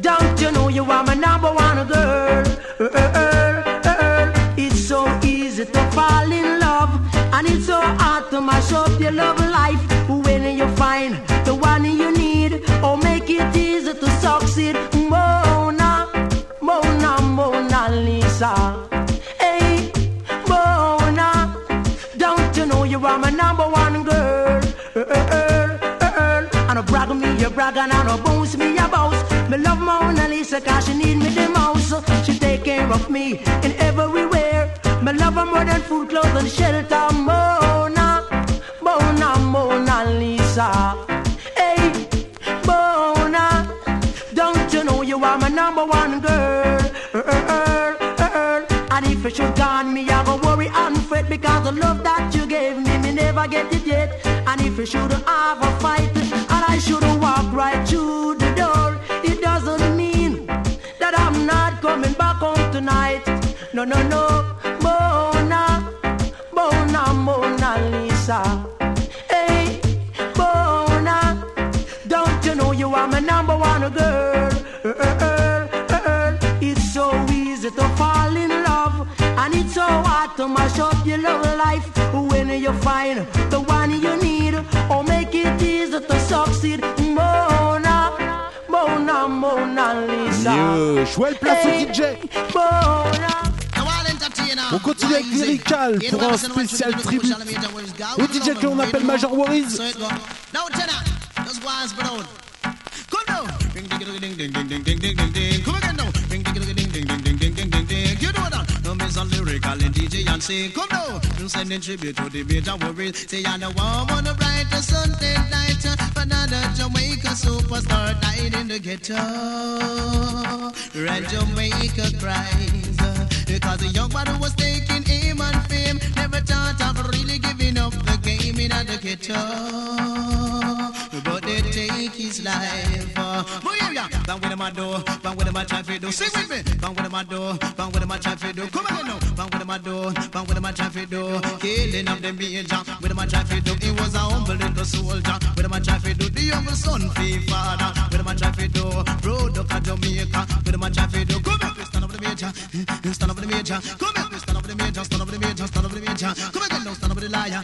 don't you know you are my number one girl? It's so easy to fall in love, and it's so hard to mash up your love life. When you find the one you need, or make it easy to succeed. Mona, Mona, Mona Lisa. Hey, Mona, don't you know you are my number one girl? And I brag me, you brag, and I bounce me, you bounce. Me love Mona Lisa, cause she need me the most. She take care of me in everywhere. Me love her more than food, clothes, and shelter. Mona, Mona, Mona Lisa. Hey, Mona, don't you know you are my number one girl? And if you should gone, me I go worry and fret, because the love that you gave me, me never get it yet. And if you should have a fight, and I should walk right through the door, it doesn't mean that I'm not coming back home tonight. No, no, no, Mona, Mona, Mona Lisa. I'm a number one girl. It's so easy to fall in love, and it's so hard to mash up your love life. When you find the one you need, or make it easy to succeed. Mona, Mona, Mona Lisa. Mieux, chouette place au DJ. Mona. On continue avec Lyrical pour un spécial tribute au DJ que l'on appelle Major Warriors. Come now, ding ding ding ding ding ding ding ding ding. Come again now, ding ding ding ding ding ding ding ding ding ding. You know that. No miss on Lyrical and DJ and sing. Come now, I'm sending tribute to the Major Warriors. Say I know one on the brightest Sunday night, another Jamaica superstar died in the ghetto. Red Jamaica cries because the young man who was taking aim and fame never thought of really giving up the game in the ghetto. But they take his life. Oh yeah, yeah. Bang with him a door, bang with him a try fi do. Sing with me. Bang with him a door, bang with him a try fi do. Come again now. Bang with him a door, bang with him a try fi do. Killing of them major, with him a try fi do. He was a humble little soldier, with him a try fi do. The humble son fi father, with him a try fi do. Product of Jamaica, with him a try fi do. Come here, stand up the major, stand up the major. Come here, stand up the major, stand up the major, stand up the major. Come again now, stand up the liar,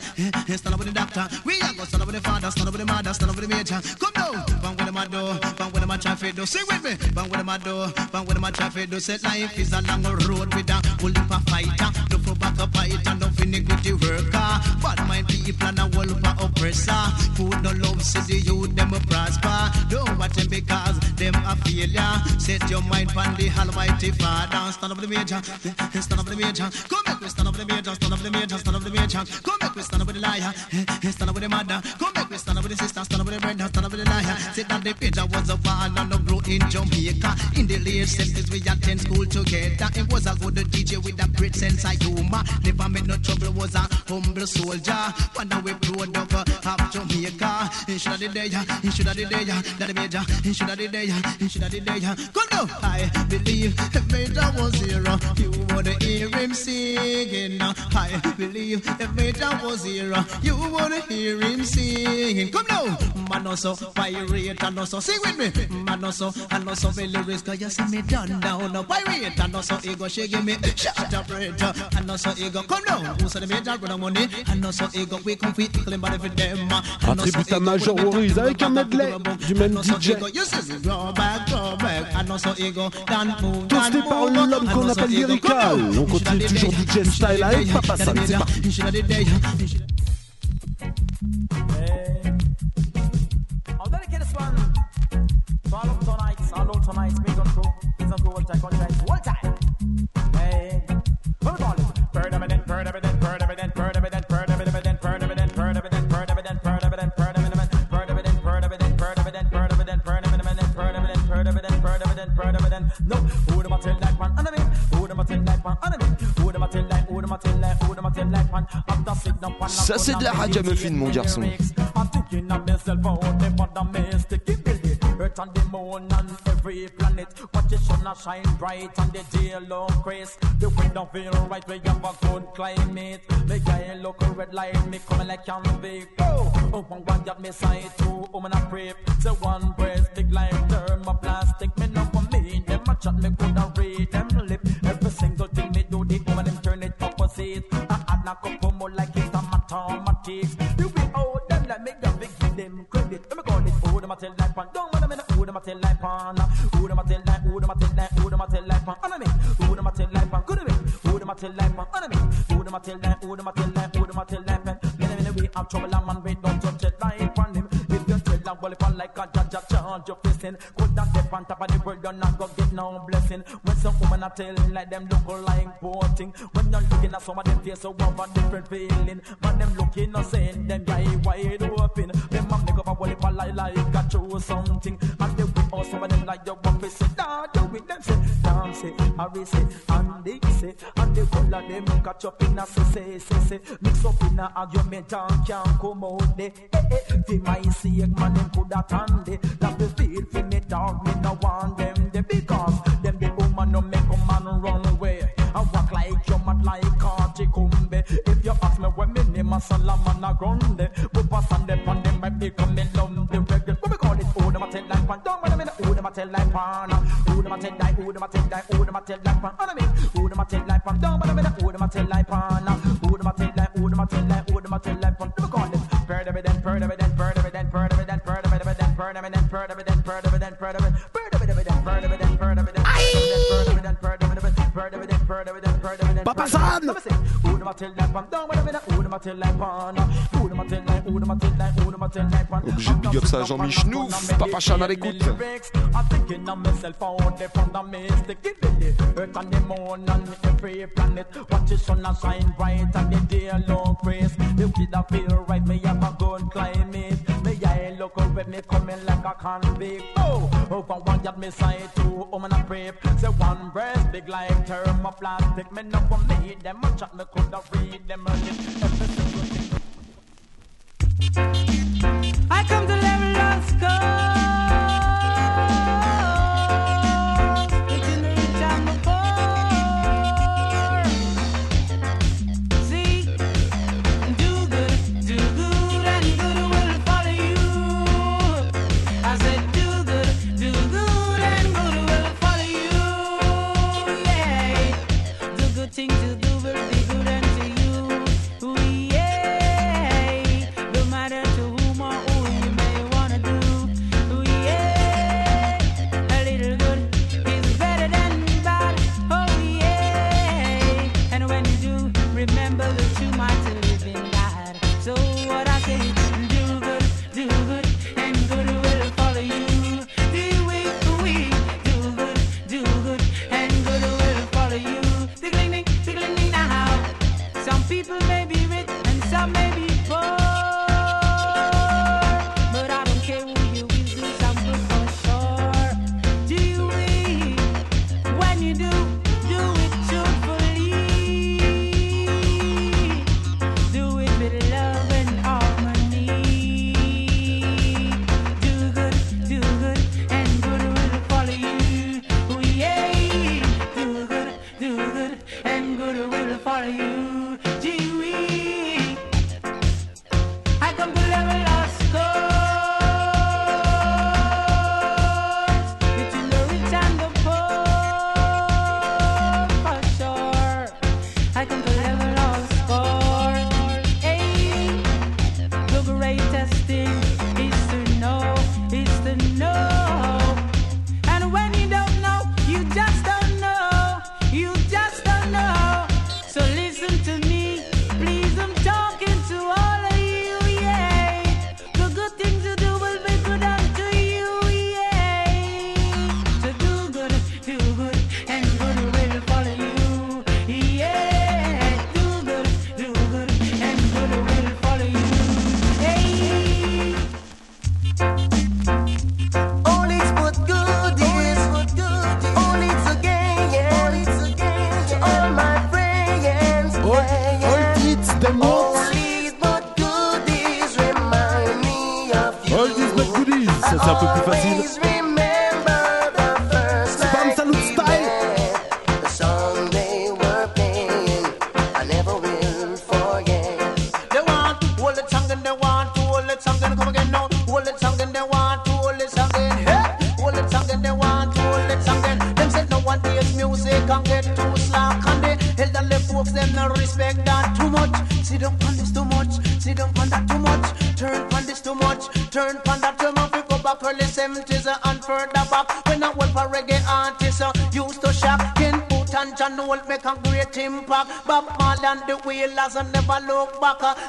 stand up the doctor. We are go stand up the father, stand up the mother, stand up. Come now, bang with my door, bang with my traffic do. Sing with me, bang with my door, bang with my traffic do. Say life is a long road with a full heap of fighter, no for back up fight and no iniquity worker. But my people and a whole for oppressor. Food no love, see the youth them a prosper. Don't watch them because them a failure. Set your mind on the Almighty Father. Stand up the major, stand up the major. Come. make we stand up the major, stand up the major, stand up the major. Come make we stand up with the liar, stand up with the mother. Come make we stand up with the sister, stand up with the brother, stand up with the liar. Say that the picture was a fall and a grow in Jamaica. In the late '70s we attend school together. It was a good DJ with a great sense of humor. Never made no trouble, was a humble soldier. One now we proud of Jamaica. He should have the day, he should have the day, that the major, he should have the day, he should have the day. Come now, I believe if major was zero, you would hear him singing. I believe if major was zero, you would hear him singing. Come now, man also pirate and also sing with me. Man also and also me lyrics, 'cause you see me down down. Pirate and also ego, she give me shut up, and also ego. Come now, who said the major got the money? And also ego, we come with claim by the them. Attribute à Major Maurice avec un medley du même DJ. Toasté par l'homme qu'on appelle Lyrica. On continue toujours DJ Style avec Papa Chan, c'est parti. No, who the matin like man, enemy, who the matin like man, enemy, who the matin like, who the matin like, who the matin like man, I'm the signal one. Ça c'est de la radio muffin mon garçon. I'm thinking of myself out there for the mystic ability. Earth and the moon and every planet. Watch it sun shine bright and the day long craze. The wind don't feel right, we have a good climate. Make I look red light, me coming like a big oh. Oh, one got me side two, oh man I prep. The one breast big line, turn my plastic, me no for me. Them a chat, me could a read them lip. Every single thing me do, the woman them turn it opposite. I add a couple more like it's a mathematics. You be out them like me, got big give them credit. Let me call it food, I'm a tell like one. Don't matter me, who them a tell like one. Who them a tell like, who them a tell like, who them a tell like one. Anna me, who them a tell like one. Good me, who them a tell like one. Anna me, who them a tell like, who them a tell like, who them a tell like one. We have trouble and man, we don't touch it like on him. If you tell a well, if I like a judge, I charge your facing. Could that dip on top of the world, you're not gonna get no blessing. When some women are telling like them look like voting. When you're looking at some of them face, so have a different feeling. Man, them looking or saying, them guy wide open. Them man make up a well, if I like I chose something. And they will also them like your one face. Nah, you with them say, dance it, Harry say, and they say. And they will let them catch up in a say. Mix up in a argument. Can't come out there. The mice egg man them could a tan there. That the field for me dog me no want them there because them the woman no make a man run away. I walk like your mad like Katikumbe. If you ask me when me name a Salaman a Grande, we pass on them and them might become me love the reggae. What we call it? Oh them a tell like one. Don't mind me. Oh them a tell like one. Oh them a tell like. Oh them a tell like. Oh them a tell like one. And I mean, oh them a tell like one. Don't mind me. Oh them a tell like one. Oh them a tell like. Oh them a tell like. Oh them a tell like. From the corner, Papa Chan. Obligé de big up ça à Jean-Mi Schnouf. Papa Chan à l'écoute. I feel right, me have a good climate. Me I look over me coming like a convict. Oh, over one got me side two, oh man a prep. Say one breast big like term of plastic. Me no for me, them a chat me coulda read them a I come to level up score. It's in the rich and the poor. People may be rich and some may be poor.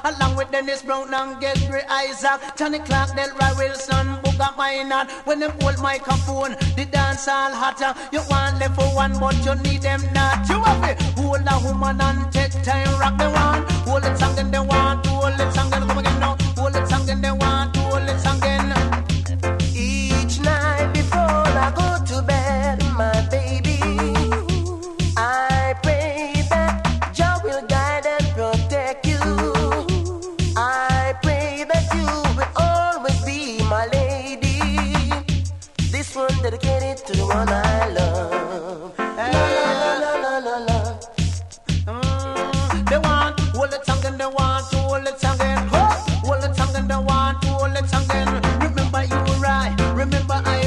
Along with Dennis Brown and Gregory Isaacs, Johnny Clarke, Delroy Wilson, Bungo Big. When them hold microphone, the dance all hotter. You want left for one, but you need them not. You have it. Hold a woman and take time, rock the one. Hold it song and they want to hold it song and come again now. Hold it song and they want to hold it song again. Each night before I go to bed, my baby, I pray that Jah will guide and protect you. Dedicated to the one I love. Hey, la, la, la, la, la, la. They want to hold it tongue and they want to hold it tongue and hold it tongue and they want to hold it tongue and. Remember you were right, remember I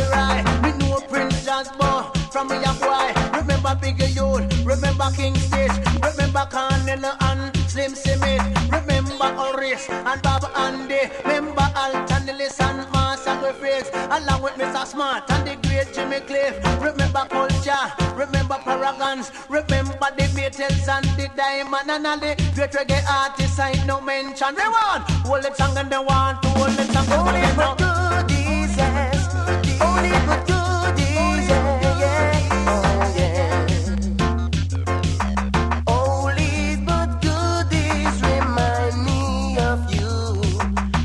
right. Me know Prince Jasper from a young boy. Remember Bigger Yod, remember King Stitch, remember Cornell and Slim Simit, remember Horace and Bob Andy, remember Alton Ellis and Master Griffiths, along with Mr. Smart and the Jimmy Cliff, remember culture, remember paragons, remember the Beatles and the Diamond and all the great reggae artists I no mention. They want hold it song and they want to hold it song. Only for goodies, yes. Only for goodies, yeah, yeah. Only for goodies remind me of you.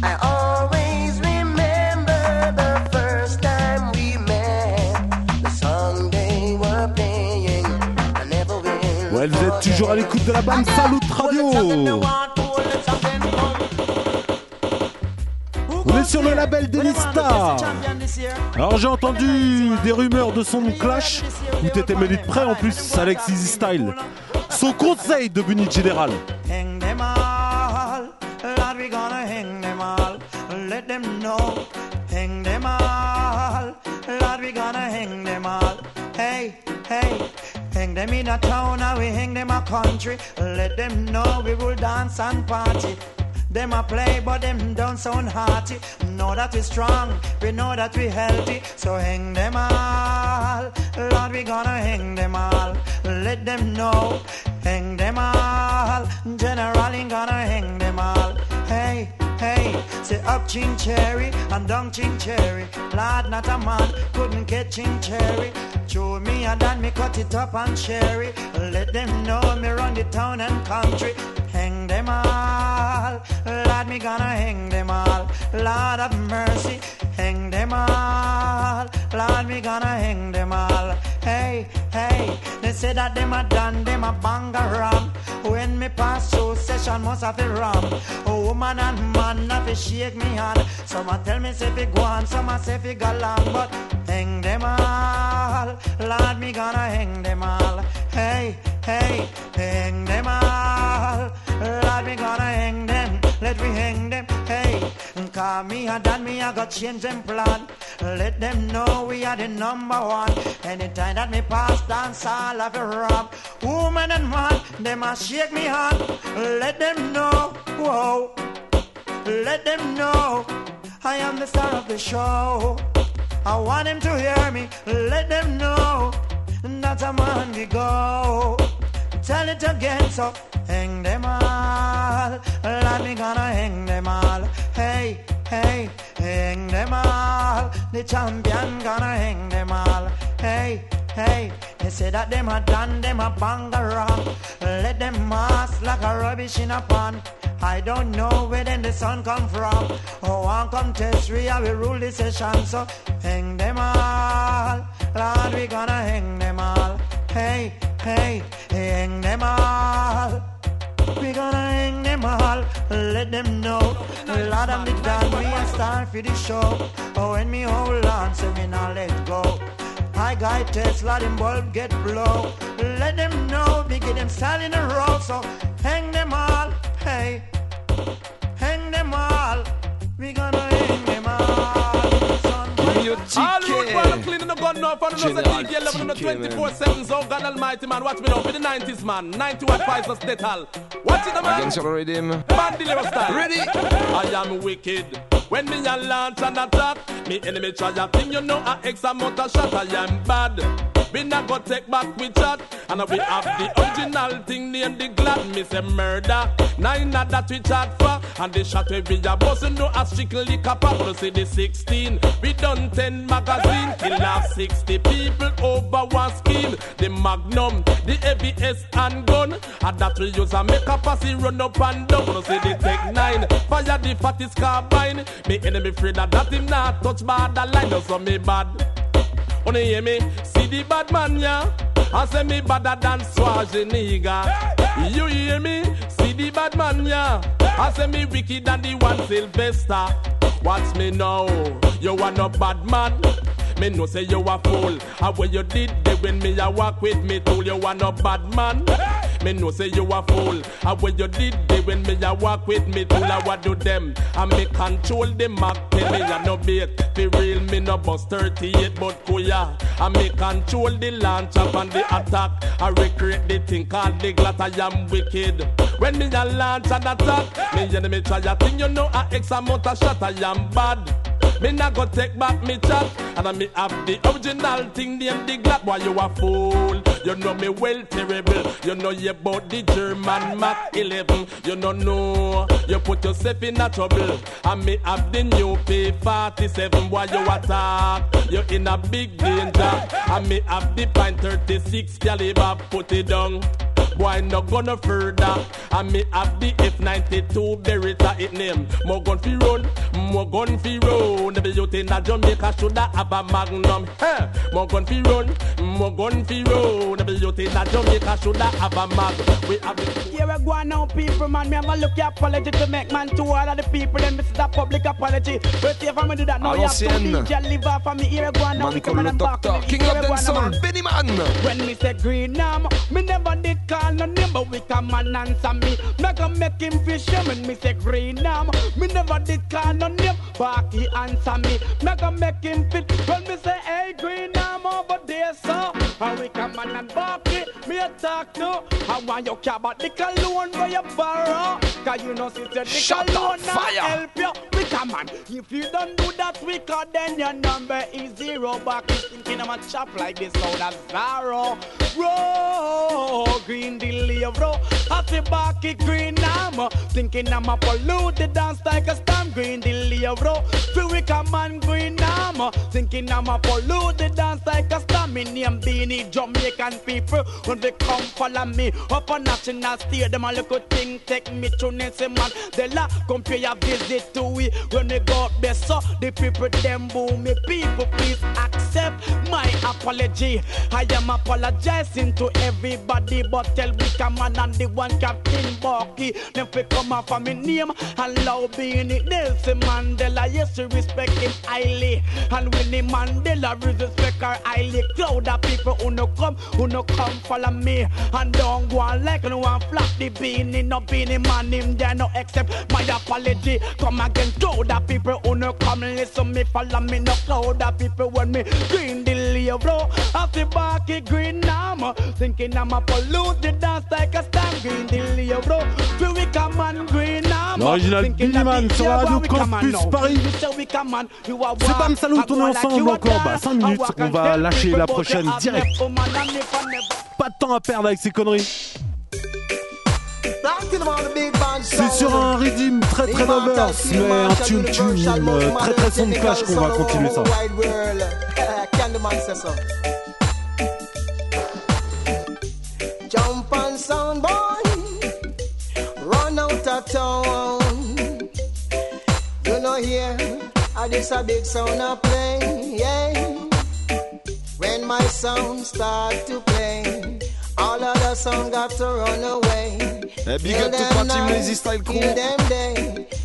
I always remember the first time. Ouais, vous êtes toujours à l'écoute de la Bam Salute Radio. On est sur le label Dennis Star. Alors j'ai entendu des rumeurs de son clash où t'étais mêlé de près en plus, Alexis Style. Son conseil de Bunny General. Hang them all, Lord we gonna hang them all, let them know. Hang them all, Lord we gonna hang them all. Hey, hey. Hang them in a town and we hang them a country. Let them know we will dance and party. Them a play but them don't sound hearty. Know that we strong, we know that we healthy. So hang them all, Lord we gonna hang them all. Let them know, hang them all, General ain't gonna hang them all. Hey, hey, say up Ching Cherry and down Ching Cherry. Lord not a man couldn't get Ching Cherry. Show me and then me cut it up and share it. Let them know me run the town and country. Hang them all. Lord, me gonna hang them all. Lord of mercy, hang them all. Lord, me gonna hang them all. Hey, hey, they say that them a done, them a banger ram. When me pass through session, must have a ram. Oh, woman and man have to shake me hand. Some a tell me say fi go on, some a say fi go long, but hang them all. Lord, me gonna hang them all. Hey, hey, hang them all. Lord, me gonna hang them. Let me hang them. Hey, call me a done, me a go change them plan. Let them know we are the number one. Anytime that me pass dance, I'll have a rap. Woman and man, they must shake me hand. Let them know, whoa. Let them know, I am the star of the show. I want them to hear me. Let them know, that's a man we go. Tell it again, so hang them all. Let me gonna hang them all. Hey, hey, hang them all. The champion gonna hang them all. Hey, hey, they say that them a done, them a banger wrong. Let them mass like a rubbish in a pan. I don't know where then the sun come from. Oh, one contest, we will rule this session. So hang them all. Lord, we gonna hang them all. Hey, hey, hang them all. We gonna hang them all. Let them know. Lord, I'm the done, we a star for the show. Oh, when me hold on, so me not let go. I guy Tesla, them bulb get blow. Let them know, we get them style in a row. So hang them all, hey, hang them all. We gonna hang them all. All road while cleaning the gun now. For the nose and DJ 11 on the 24/7. Oh God almighty man, watch me now for the 90s man. 91 Pfizer's death all. Watch it man. Against your rhythm. Bandy Leroy style. Ready? I am wicked. When me a launch and attack, me enemy try a thing, you know I X amount of shot. I am bad. We not go take back with chat. And we have the original thing named the glad. Me say murder. Nine of that we chat for. And the shot we be a boss, you know I strictly capable. See the 16. We done 10 magazine. Kill off 60 people over one scheme. The magnum, the ABS and gun. And that we use a make a posse run up and down. See the Tech 9. Fire the fattest carbine. Me enemy afraid of that him not touch borderline. That's so me bad. Only hear me, see the bad man, yeah. I say me badder than Schwarzenegger. Hey, hey. You hear me, see the bad man, yeah. Hey. I say me wicked than the one Sylvester. Watch me now, you are not bad man. Me no say you a fool. How when you did they when me a walk with me tool. You are not bad man. Hey. Me no say you a fool. How when you did they when me a walk with me tool. Hey. I what do them and me control them. Hey. Me a no bait. Be real me no bust 38 but kuya. I me control the launch up and the attack. I recreate the thing called the glut. I am wicked. When me a launch and attack, hey. Me enemy try a thing, you know I X amount of shot. I am bad. Me not go take back me chat. And I me have the original thing named the Glock. Why you a fool? You know me well terrible. You know you bought the German Mac 11. You don't know. You put yourself in a trouble. And me have the new P47. Why you attack? You in a big danger. And me have the Pine 36 caliber. Put it down. Why not gonna further? I may have the F92 Beretta it name. More gun fi run, more gun fi run. Every youth in a Jamaica shoulda have a Magnum. Hey, more gun fi run, more gun fi run. Every youth in a Jamaica shoulda have a Mag. We have the here we go now, people man. Me have a look at apology to make man to all of the people. Then miss that public apology. But if I'm do that now, you have to teach your liver from me. Here we go now, we come and back. King of them sound, Benny Man. When me say green arm, me never did call. No name, but we come and answer me. Me go make him fish him and me say green arm. Me never did call no name, but he answer me. Me go make him fit when me say hey green arm over there, so and we come and bark it. Me a talk to I want your cab, but the cologne where you borrow. Cause you know since the cologne I help you. Come on, if you don't do that record, then your number is zero. Back thinking I'm a chap like this, so that's Zaro. Row, green delivery. I say back it green, I'm thinking I'm a polluted dance like a stamp. Green delivery. Feel we come on green, I'm thinking I'm a polluted dance like a stamp. Me name Beanie, Jamaican people. When they come follow me up on national stage, them a little thing take me to Nancy man. They la compare your visit to we. When we go up there, so the people them boom me. People please accept my apology. I am apologizing to everybody, but tell me come on and the one Captain Bucky. Then we come up for me name and love being it. Nelson Mandela, yes we respect him highly. And Winnie Mandela, we respect her highly. Crowd of people who no come follow me. And don't go on like no one flap the beanie. No beanie man him there no accept my apology. Come again, crowd of people who no come listen me, follow me. No crowd of people when me green deliver. I see Bucky green now, thinking I'm a pollute the dance like a stamp. Green deliver. Feel we come on green now. L'original Benny Man sur la Radio Campus Paris. C'est Bam Salute, on est ensemble encore 5 minutes, on va lâcher la prochaine direct. Pas de temps à perdre avec ces conneries. C'est sur un rythme très lovers, mais un tune très son de clash qu'on va continuer ça. Jump on sound boy, run out of town. You know here, I just a big sound a play, yeah. When my sound start to play, all of the sound got to run away. Hey, big up to Fatim Lazy Style Crew,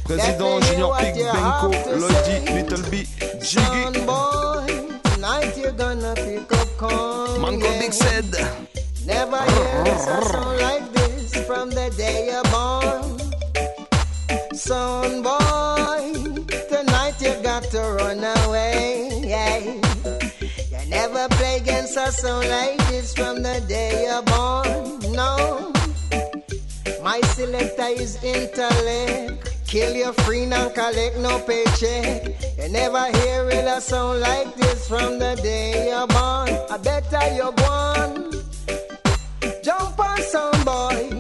Président Junior Pig, Benko, Lodi, Little B, Jiggy boy, tonight you're gonna pick up corn. Mungo Big said, never hear a sound like this from the day you're born. Son boy, tonight you got to run away, yeah. You never play against a sound like this from the day you're born, no. My selector is intellect. Kill your free and collect no paycheck. You never hear a sound like this from the day you're born. I better you're born. Jump on some boy,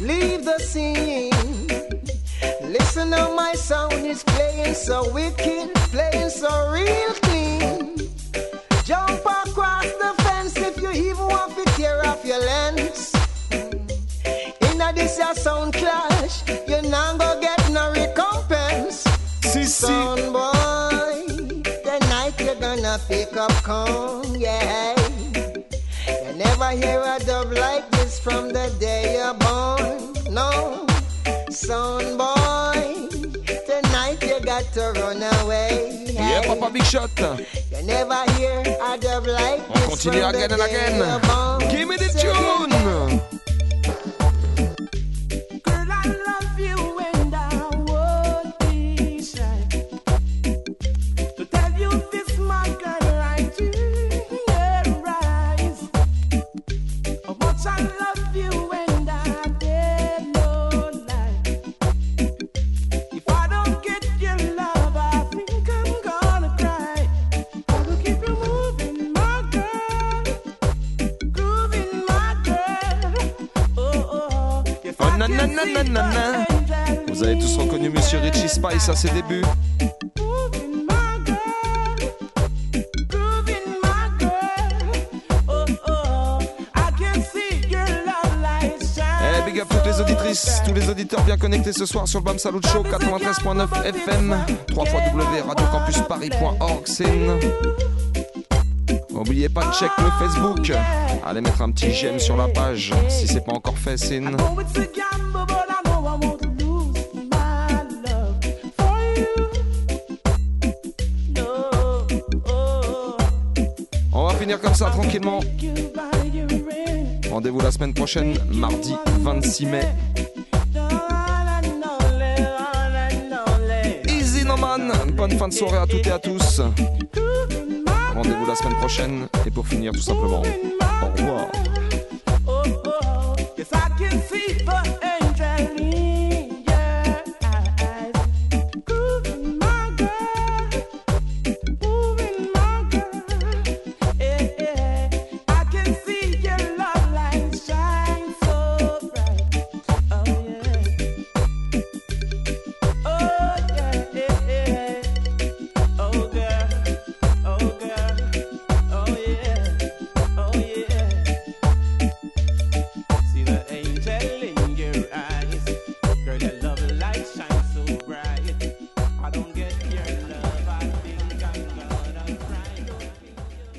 leave the scene. Listen how my sound is playing so wicked, playing so real clean. Jump across the fence if you even want to tear off your lens. Inna this your sound clash, you're not gonna get no recompense. Sound boy, tonight you're gonna pick up corn, yeah. Never hear a dove like this from the day you're born, no. Son boy, tonight you got to run away. Yeah, Papa Big Shot. You never hear a dove like on this from the day you're born. Give me the tune. Vous avez tous reconnu Monsieur Richie Spice à ses débuts. Hey, big up toutes les auditrices, tous les auditeurs bien connectés ce soir sur le Bam Salute Show 93.9 FM, 3www.radiocampusparis.org. N'oubliez pas de check le Facebook. Allez mettre un petit j'aime sur la page si c'est pas encore fait, c'est une... On va finir comme ça tranquillement. Rendez-vous la semaine prochaine, mardi 26 mai. Easy no man, bonne fin de soirée à toutes et à tous. Rendez-vous la semaine prochaine et pour finir tout simplement, au revoir.